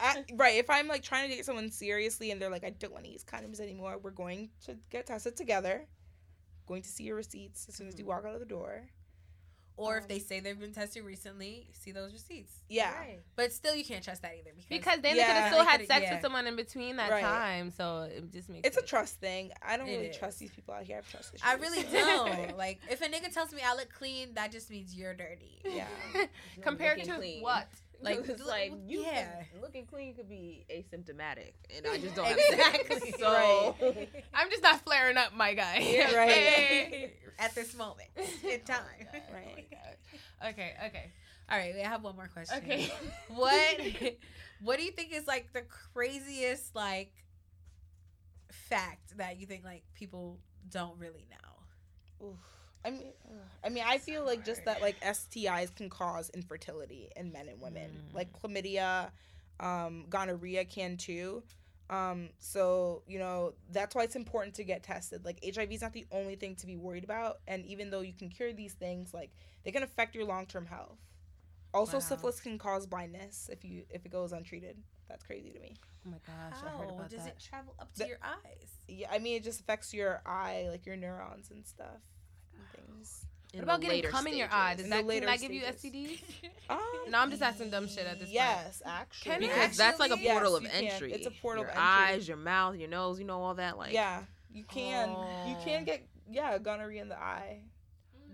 I, right. If I'm, like, trying to date someone seriously and they're like, I don't want to use condoms anymore, we're going to get tested together. Going to see your receipts as soon as you walk out of the door. Or um, if they say they've been tested recently, see those receipts. Yeah. Right. But still, you can't trust that either. Because, because then yeah, they could have still had sex yeah. with someone in between that right. time. So it just makes It's sense. a trust thing. I don't it really is. trust these people out here. I have trust issues. I really don't. Like, if a nigga tells me I look clean, that just means you're dirty. Yeah. Compared to clean. what? Like, it's like you yeah. can, looking clean could be asymptomatic, and I just don't have exactly. sex, so right. I'm just not flaring up, my guy. Yeah, right. Hey. At this moment, in time. Oh God, right. Oh okay. Okay. All right. I have one more question. Okay. What What do you think is, like, the craziest, like, fact that you think, like, people don't really know? Oof. I mean, I mean, I feel like just that, like, S T Is can cause infertility in men and women. Mm. Like, chlamydia, um, gonorrhea can, too. Um, so, you know, that's why it's important to get tested. Like, H I V is not the only thing to be worried about. And even though you can cure these things, like, they can affect your long-term health. Also, wow. syphilis can cause blindness if you if it goes untreated. That's crazy to me. Oh my gosh, How? I heard about does that. Does it travel up to the, your eyes? Yeah, I mean, it just affects your eye, like, your neurons and stuff. Things. What about getting cum in your eye? Does that, can that give you S T D? um, no, I'm just asking dumb shit at this yes, point. Yes, actually. Because actually, that's like a portal yes, of entry. Can. It's a portal your of entry. Your eyes, your mouth, your nose, you know, all that. Like, yeah, you can. Oh. You can get, yeah, gonorrhea in the eye.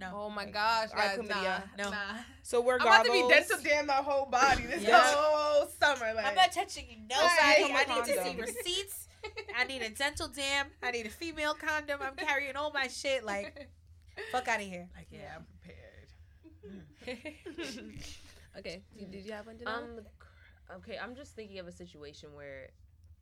No. Oh my gosh, guys, right, nah, no. Nah. So we're goggles. I'm about to be dental dam my whole body this yeah. whole summer. Like, I'm not touching you. No, right. I need to see receipts. I need a dental dam. I need a female condom. I'm carrying all my shit. Like, fuck out of here. Like, yeah, yeah, I'm prepared. Okay, did, did you have one? Um, okay, I'm just thinking of a situation where.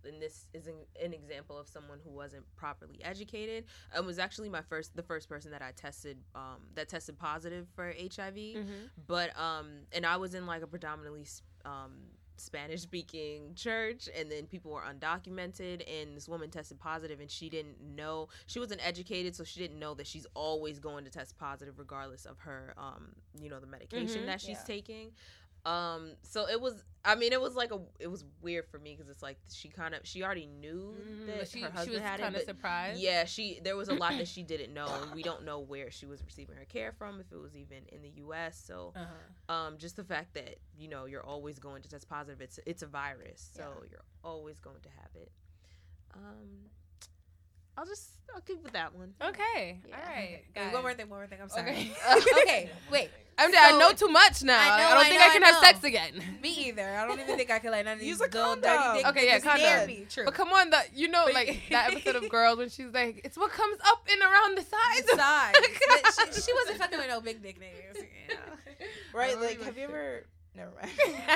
And this is an, an example of someone who wasn't properly educated and was actually my first, the first person that I tested, um, that tested positive for H I V. Mm-hmm. But, um, and I was in like a predominantly, um, Spanish speaking church, and then people were undocumented, and this woman tested positive, and she didn't know, she wasn't educated, so she didn't know that she's always going to test positive regardless of her, um, you know, the medication mm-hmm. that she's yeah. taking. Um, so it was, I mean, it was like a, it was weird for me because it's like she kind of, she already knew that she, her husband she was had it. She was kind of surprised. Yeah, she, there was a lot that she didn't know, and we don't know where she was receiving her care from, if it was even in the U S So, uh-huh. um, just the fact that, you know, you're always going to test positive, it's, it's a virus, so yeah. you're always going to have it. Um... I'll just, I'll keep with that one. Okay. Yeah. All right. Wait, one more thing, one more thing. I'm sorry. Okay. uh, okay. Wait. I'm so, I know too much now. I, know, I don't I think know, I can I have sex again. Me either. I don't even think I can like none of these little dirty things. Okay, yeah, condom. True. But come on, the, you know, like that episode of Girls when she's like, it's what comes up and around the sides. The sides. she, she wasn't fucking with no big dick niggas. You know? Right? Like, have you ever... Never mind.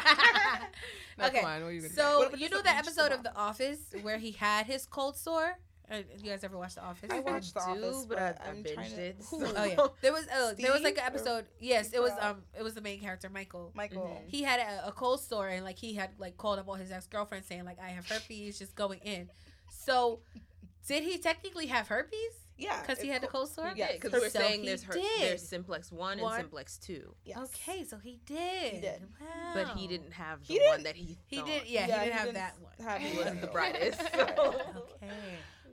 Okay. Fine. What are you gonna so you know that episode of The Office where he had his cold sore? Uh, you guys ever watch The Office? I watched The Office, but I, I binged to... it. So. Oh yeah, there was uh, there was like an episode. Yes, it was um it was the main character Michael. Michael. Mm-hmm. He had a, a cold sore, and like he had like called up all his ex girlfriends saying like I have herpes, just going in. So, did he technically have herpes? Yeah, because he had co- a cold sore. Yeah, because we were so saying there's her- there's simplex one, one and simplex two. Yes. Okay, so he did. He did. Wow. But he didn't have the didn't, one that he. He thought. did. Yeah, yeah, he didn't he have didn't that one. Have he wasn't the brightest. So. Okay.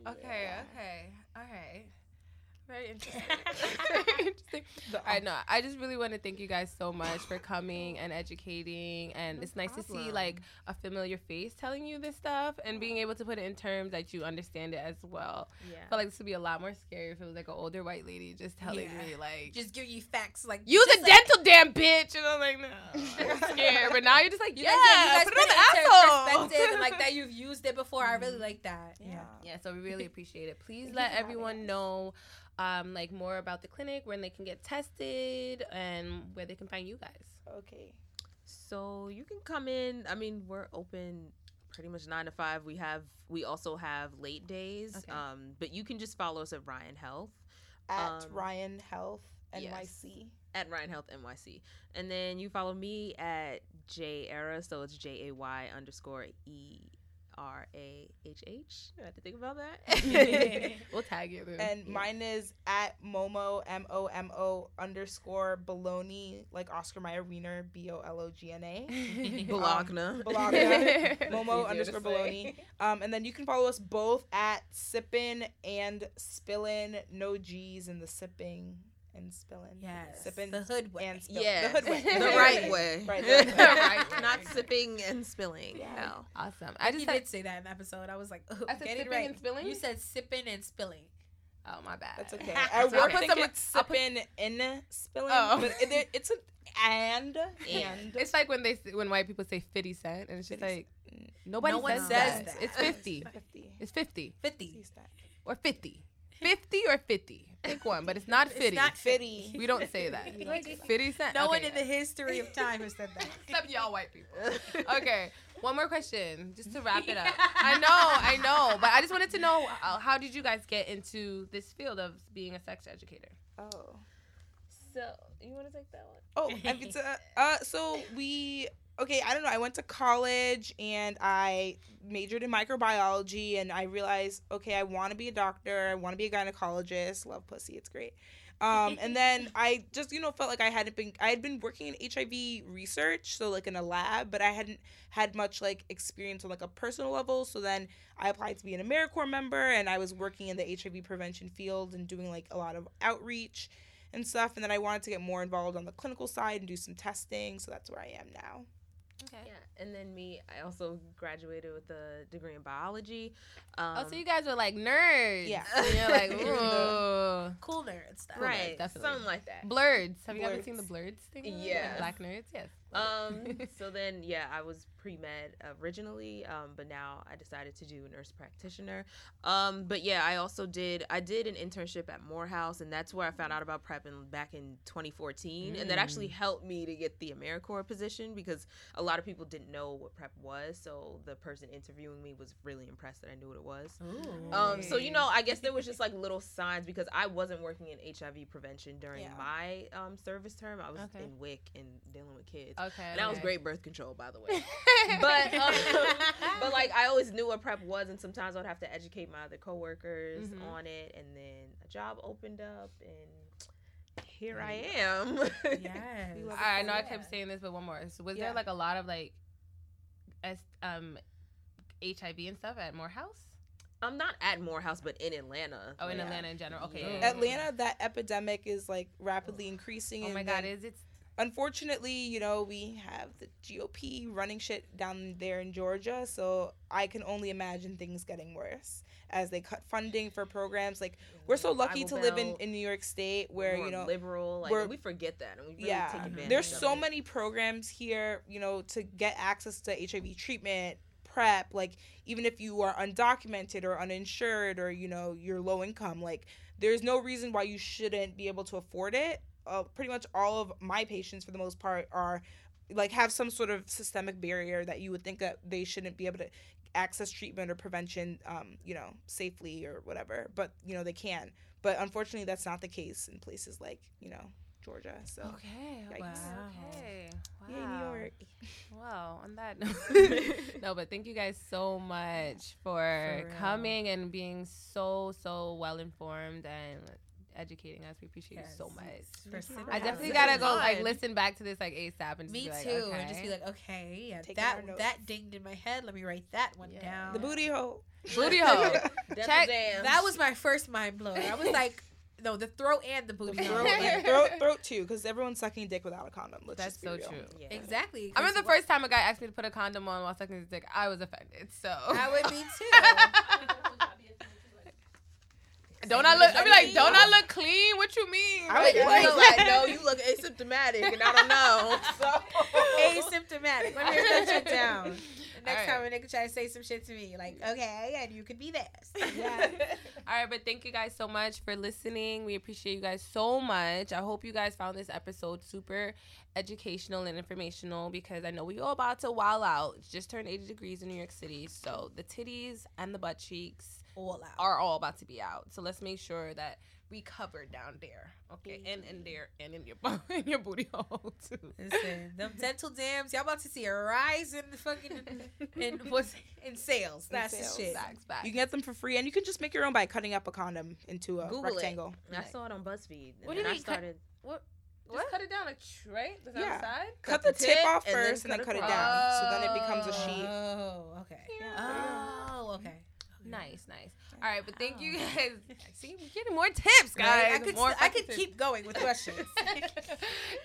Okay, okay, all right. Very interesting. Very interesting. I know. I just really want to thank you guys so much for coming and educating, and no it's nice problem. to see like a familiar face telling you this stuff and being able to put it in terms that you understand it as well. Yeah. I feel like this would be a lot more scary if it was like an older white lady just telling yeah. me like just give you facts like use a like, dental damn bitch, and I'm like no, I'm scared. But now you're just like yeah, yeah you guys put it on the asshole. Perspective and, like that you've used it before. Mm-hmm. I really like that. Yeah. Yeah. yeah so we really appreciate it. Please let everyone know. Um, like more about the clinic, when they can get tested, and where they can find you guys. Okay. So you can come in. I mean, we're open pretty much nine to five. We have we also have late days. Okay. Um, but you can just follow us at Ryan Health. At um, Ryan Health N Y C. Yes. At Ryan Health N Y C. And then you follow me at jaye_erahh. So it's J A Y underscore E. R A H H. I had to think about that. We'll tag it. And yeah. mine is at momo, M O M O underscore bologna, like Oscar Mayer Wiener, B O L O G N A. Bologna. Um, Bologna. Momo underscore bologna. Um, and then you can follow us both at Sippin' and Spillin'. No G's in the sipping. And spilling. Yes. Sipping the hood way. And spilling. Yes. The hood way. The right way. Right, the right way. Not sipping and spilling. Yeah. No. Awesome. I just you had, did say that in the episode. I was like, oh, I said sipping right. and spilling? You said sipping and spilling. Oh, my bad. That's okay. I will right. put some like sipping and spilling. Oh. But it, it, it's an and. And. It's like when they when white people say fifty cent, and it's just like, cent. nobody no says, one that. says that. It's fifty. It's fifty. It's fifty. fifty. Or fifty. fifty or fifty. Pick one, but it's not fitty. It's not fitty. We don't say that. Fitty cent. No okay, one yeah. in the history of time has said that. Except y'all white people. Okay, one more question, just to wrap it up. I know, I know, but I just wanted to know uh, how did you guys get into this field of being a sex educator? Oh, so you want to take that one? Oh, I mean, so, uh, so we. Okay, I don't know. I went to college and I majored in microbiology, and I realized, okay, I want to be a doctor. I want to be a gynecologist. Love pussy. It's great. Um, and then I just, you know, felt like I hadn't been, I had been working in H I V research, so like in a lab, but I hadn't had much like experience on like a personal level. So then I applied to be an AmeriCorps member, and I was working in the H I V prevention field and doing like a lot of outreach and stuff. And then I wanted to get more involved on the clinical side and do some testing. So that's where I am now. Okay. Yeah, and then me, I also graduated with a degree in biology. Um, oh, so you guys were like nerds. Yeah. And you're like, ooh. Cool nerd stuff. Right, right. Something like that. Blurreds. Have Blurreds. You ever seen the Blurreds thing? Yeah. Like black nerds, yes. Um. So then, yeah, I was pre-med originally, um, but now I decided to do nurse practitioner. Um, but yeah, I also did, I did an internship at Morehouse, and that's where I found out about PrEP in, back in twenty fourteen. Mm. And that actually helped me to get the AmeriCorps position because a lot of people didn't know what PrEP was. So the person interviewing me was really impressed that I knew what it was. Ooh. Um. So, you know, I guess there was just like little signs because I wasn't working in H I V prevention during yeah. my um service term. I was okay. in W I C and dealing with kids. Okay, and that okay. was great birth control, by the way. But, um, but like, I always knew what PrEP was, and sometimes I would have to educate my other coworkers mm-hmm. on it. And then a job opened up, and here I am. Yes. I know I kept saying this, but one more. So was yeah. there, like, a lot of, like, S- um, H I V and stuff at Morehouse? I'm not at Morehouse, but in Atlanta. Oh, in yeah. Atlanta in general. Okay. Yeah. Atlanta, that epidemic is, like, rapidly increasing. Oh, my God. Then- is it... Unfortunately, you know, we have the G O P running shit down there in Georgia, so I can only imagine things getting worse as they cut funding for programs. Like, we're so lucky Bible to live in, in New York State where, you know, liberal, like, we're, we forget that. And we really yeah. take advantage There's of so it. Many programs here, you know, to get access to H I V treatment, PrEP, like, even if you are undocumented or uninsured or, you know, you're low income, like, there's no reason why you shouldn't be able to afford it. Uh, pretty much all of my patients, for the most part, are like have some sort of systemic barrier that you would think that they shouldn't be able to access treatment or prevention, um, you know, safely or whatever. But, you know, they can. But unfortunately, that's not the case in places like, you know, Georgia. So okay, yikes. Wow, okay, wow, yay, New York. Wow, on that note. No, but thank you guys so much for, for coming and being so so well informed and educating us. We appreciate yes. you so much. For I definitely gotta go like listen back to this like ASAP and just me be like, too okay. and just be like okay yeah Take that that dinged in my head, let me write that one yeah. down. The booty hole. Booty hole. Check. That was my first mind blow. I was like no the throat and the booty hole. throat, like, throat throat too because everyone's sucking dick without a condom. Let's that's so real. True yeah. exactly. I remember the what? First time a guy asked me to put a condom on while sucking his dick, I was offended, so I would be too. Don't I look? I be like, don't I look clean? What you mean? I would like, like, no, you look asymptomatic, and I don't know. So. Asymptomatic. Let me shut shit down. The next right. time a nigga try to say some shit to me, like, okay, and you could be this. Yeah. All right, but thank you guys so much for listening. We appreciate you guys so much. I hope you guys found this episode super educational and informational because I know we all about to wild out. It's just turned eighty degrees in New York City, so the titties and the butt cheeks. All out. Are all about to be out. So let's make sure that we cover down there. Okay. Mm-hmm. And in there and in your in your booty hole too. Listen, them dental dams, y'all about to see a rise in the fucking in what's in sales. That's in sales. The shit. Facts, facts. You can get them for free and you can just make your own by cutting up a condom into a Google rectangle. It. I saw it on BuzzFeed. And what do you I mean? Started cut, what Just what? Cut it down, a, right? Does yeah. Outside? Cut, cut the, the tip, tip off first and then cut it, cut it down. Oh. So then it becomes a sheet. Oh, okay. Yeah. Oh, okay. Nice, nice. All right, but thank you guys. See, we're getting more tips, guys. I could, more I could keep going with questions.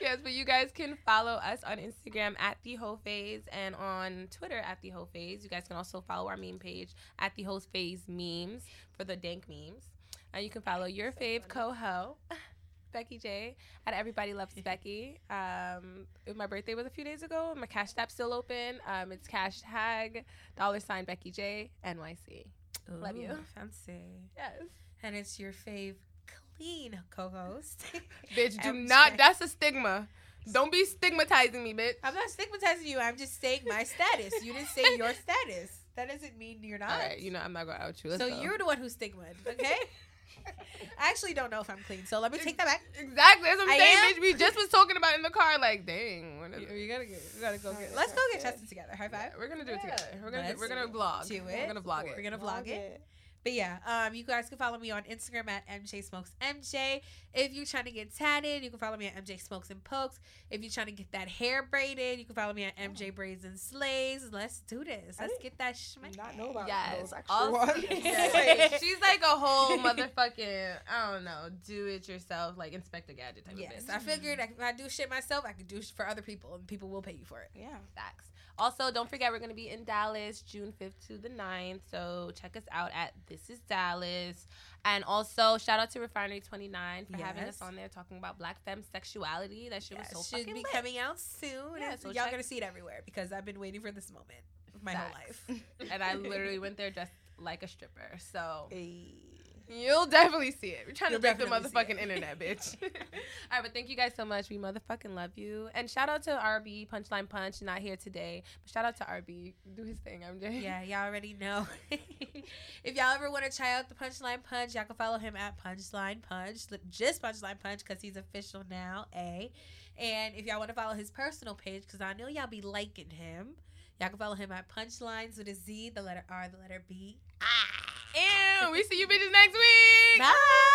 Yes, but you guys can follow us on Instagram at The Whole Phase and on Twitter at The Whole Phase. You guys can also follow our meme page at The Whole Phase Memes for the dank memes. And you can follow your fave co-ho, Becky J, at Everybody Loves Becky. Um, my birthday was a few days ago. My Cash App's still open. Um, it's cash tag, dollar sign Becky J, N Y C. Ooh, love you. Fancy. Yes. And it's your fave clean co-host. Bitch, do not. That's a stigma. Don't be stigmatizing me, bitch. I'm not stigmatizing you. I'm just saying my status. You didn't say your status. That doesn't mean you're not. All right, you know, I'm not going to out you. So go. You're the one who's stigmatized, okay? I actually don't know if I'm clean, so let me take that back. Exactly. That's what I'm I saying, am? Bitch. We just was talking about in the car, like, dang, what is yeah. we gotta get, we gotta go get. Let's go get tested together. High five. Yeah, we're gonna do it together. We're gonna, do, we're gonna vlog. Do it. We're gonna vlog it. We're gonna vlog it. But yeah, um, you guys can follow me on Instagram at M J Smokes M J. If you're trying to get tatted, you can follow me at M J Smokes and Pokes. If you're trying to get that hair braided, you can follow me at M J Braids and Slays. Let's do this. Let's get that schmack. Not know about yes. those extra also, ones. Yes. Like, she's like a whole motherfucking, I don't know, do it yourself, like Inspector Gadget type yes, of bitch. Yes, I figured if I do shit myself, I could do shit for other people, and people will pay you for it. Yeah, facts. Also, don't forget, we're going to be in Dallas June fifth to the ninth, so check us out at This Is Dallas. And also, shout out to Refinery twenty-nine for yes. having us on there talking about Black femme sexuality. That shit yes. was so should fucking should be lit. Coming out soon. Yeah, so y'all going to see it everywhere, because I've been waiting for this moment my Facts. Whole life. And I literally went there dressed like a stripper, so... Hey. You'll definitely see it. We're trying You'll to break the motherfucking internet, bitch. All right, but thank you guys so much. We motherfucking love you. And shout out to R B, Punchline Punch, not here today. But shout out to R B. Do his thing, M J. Yeah, y'all already know. If y'all ever want to try out the Punchline Punch, y'all can follow him at Punchline Punch. Just Punchline Punch, because he's official now, eh? And if y'all want to follow his personal page, because I know y'all be liking him, y'all can follow him at Punchlines with a Z, the letter R, the letter B. Ah! And we see you bitches next week. Bye.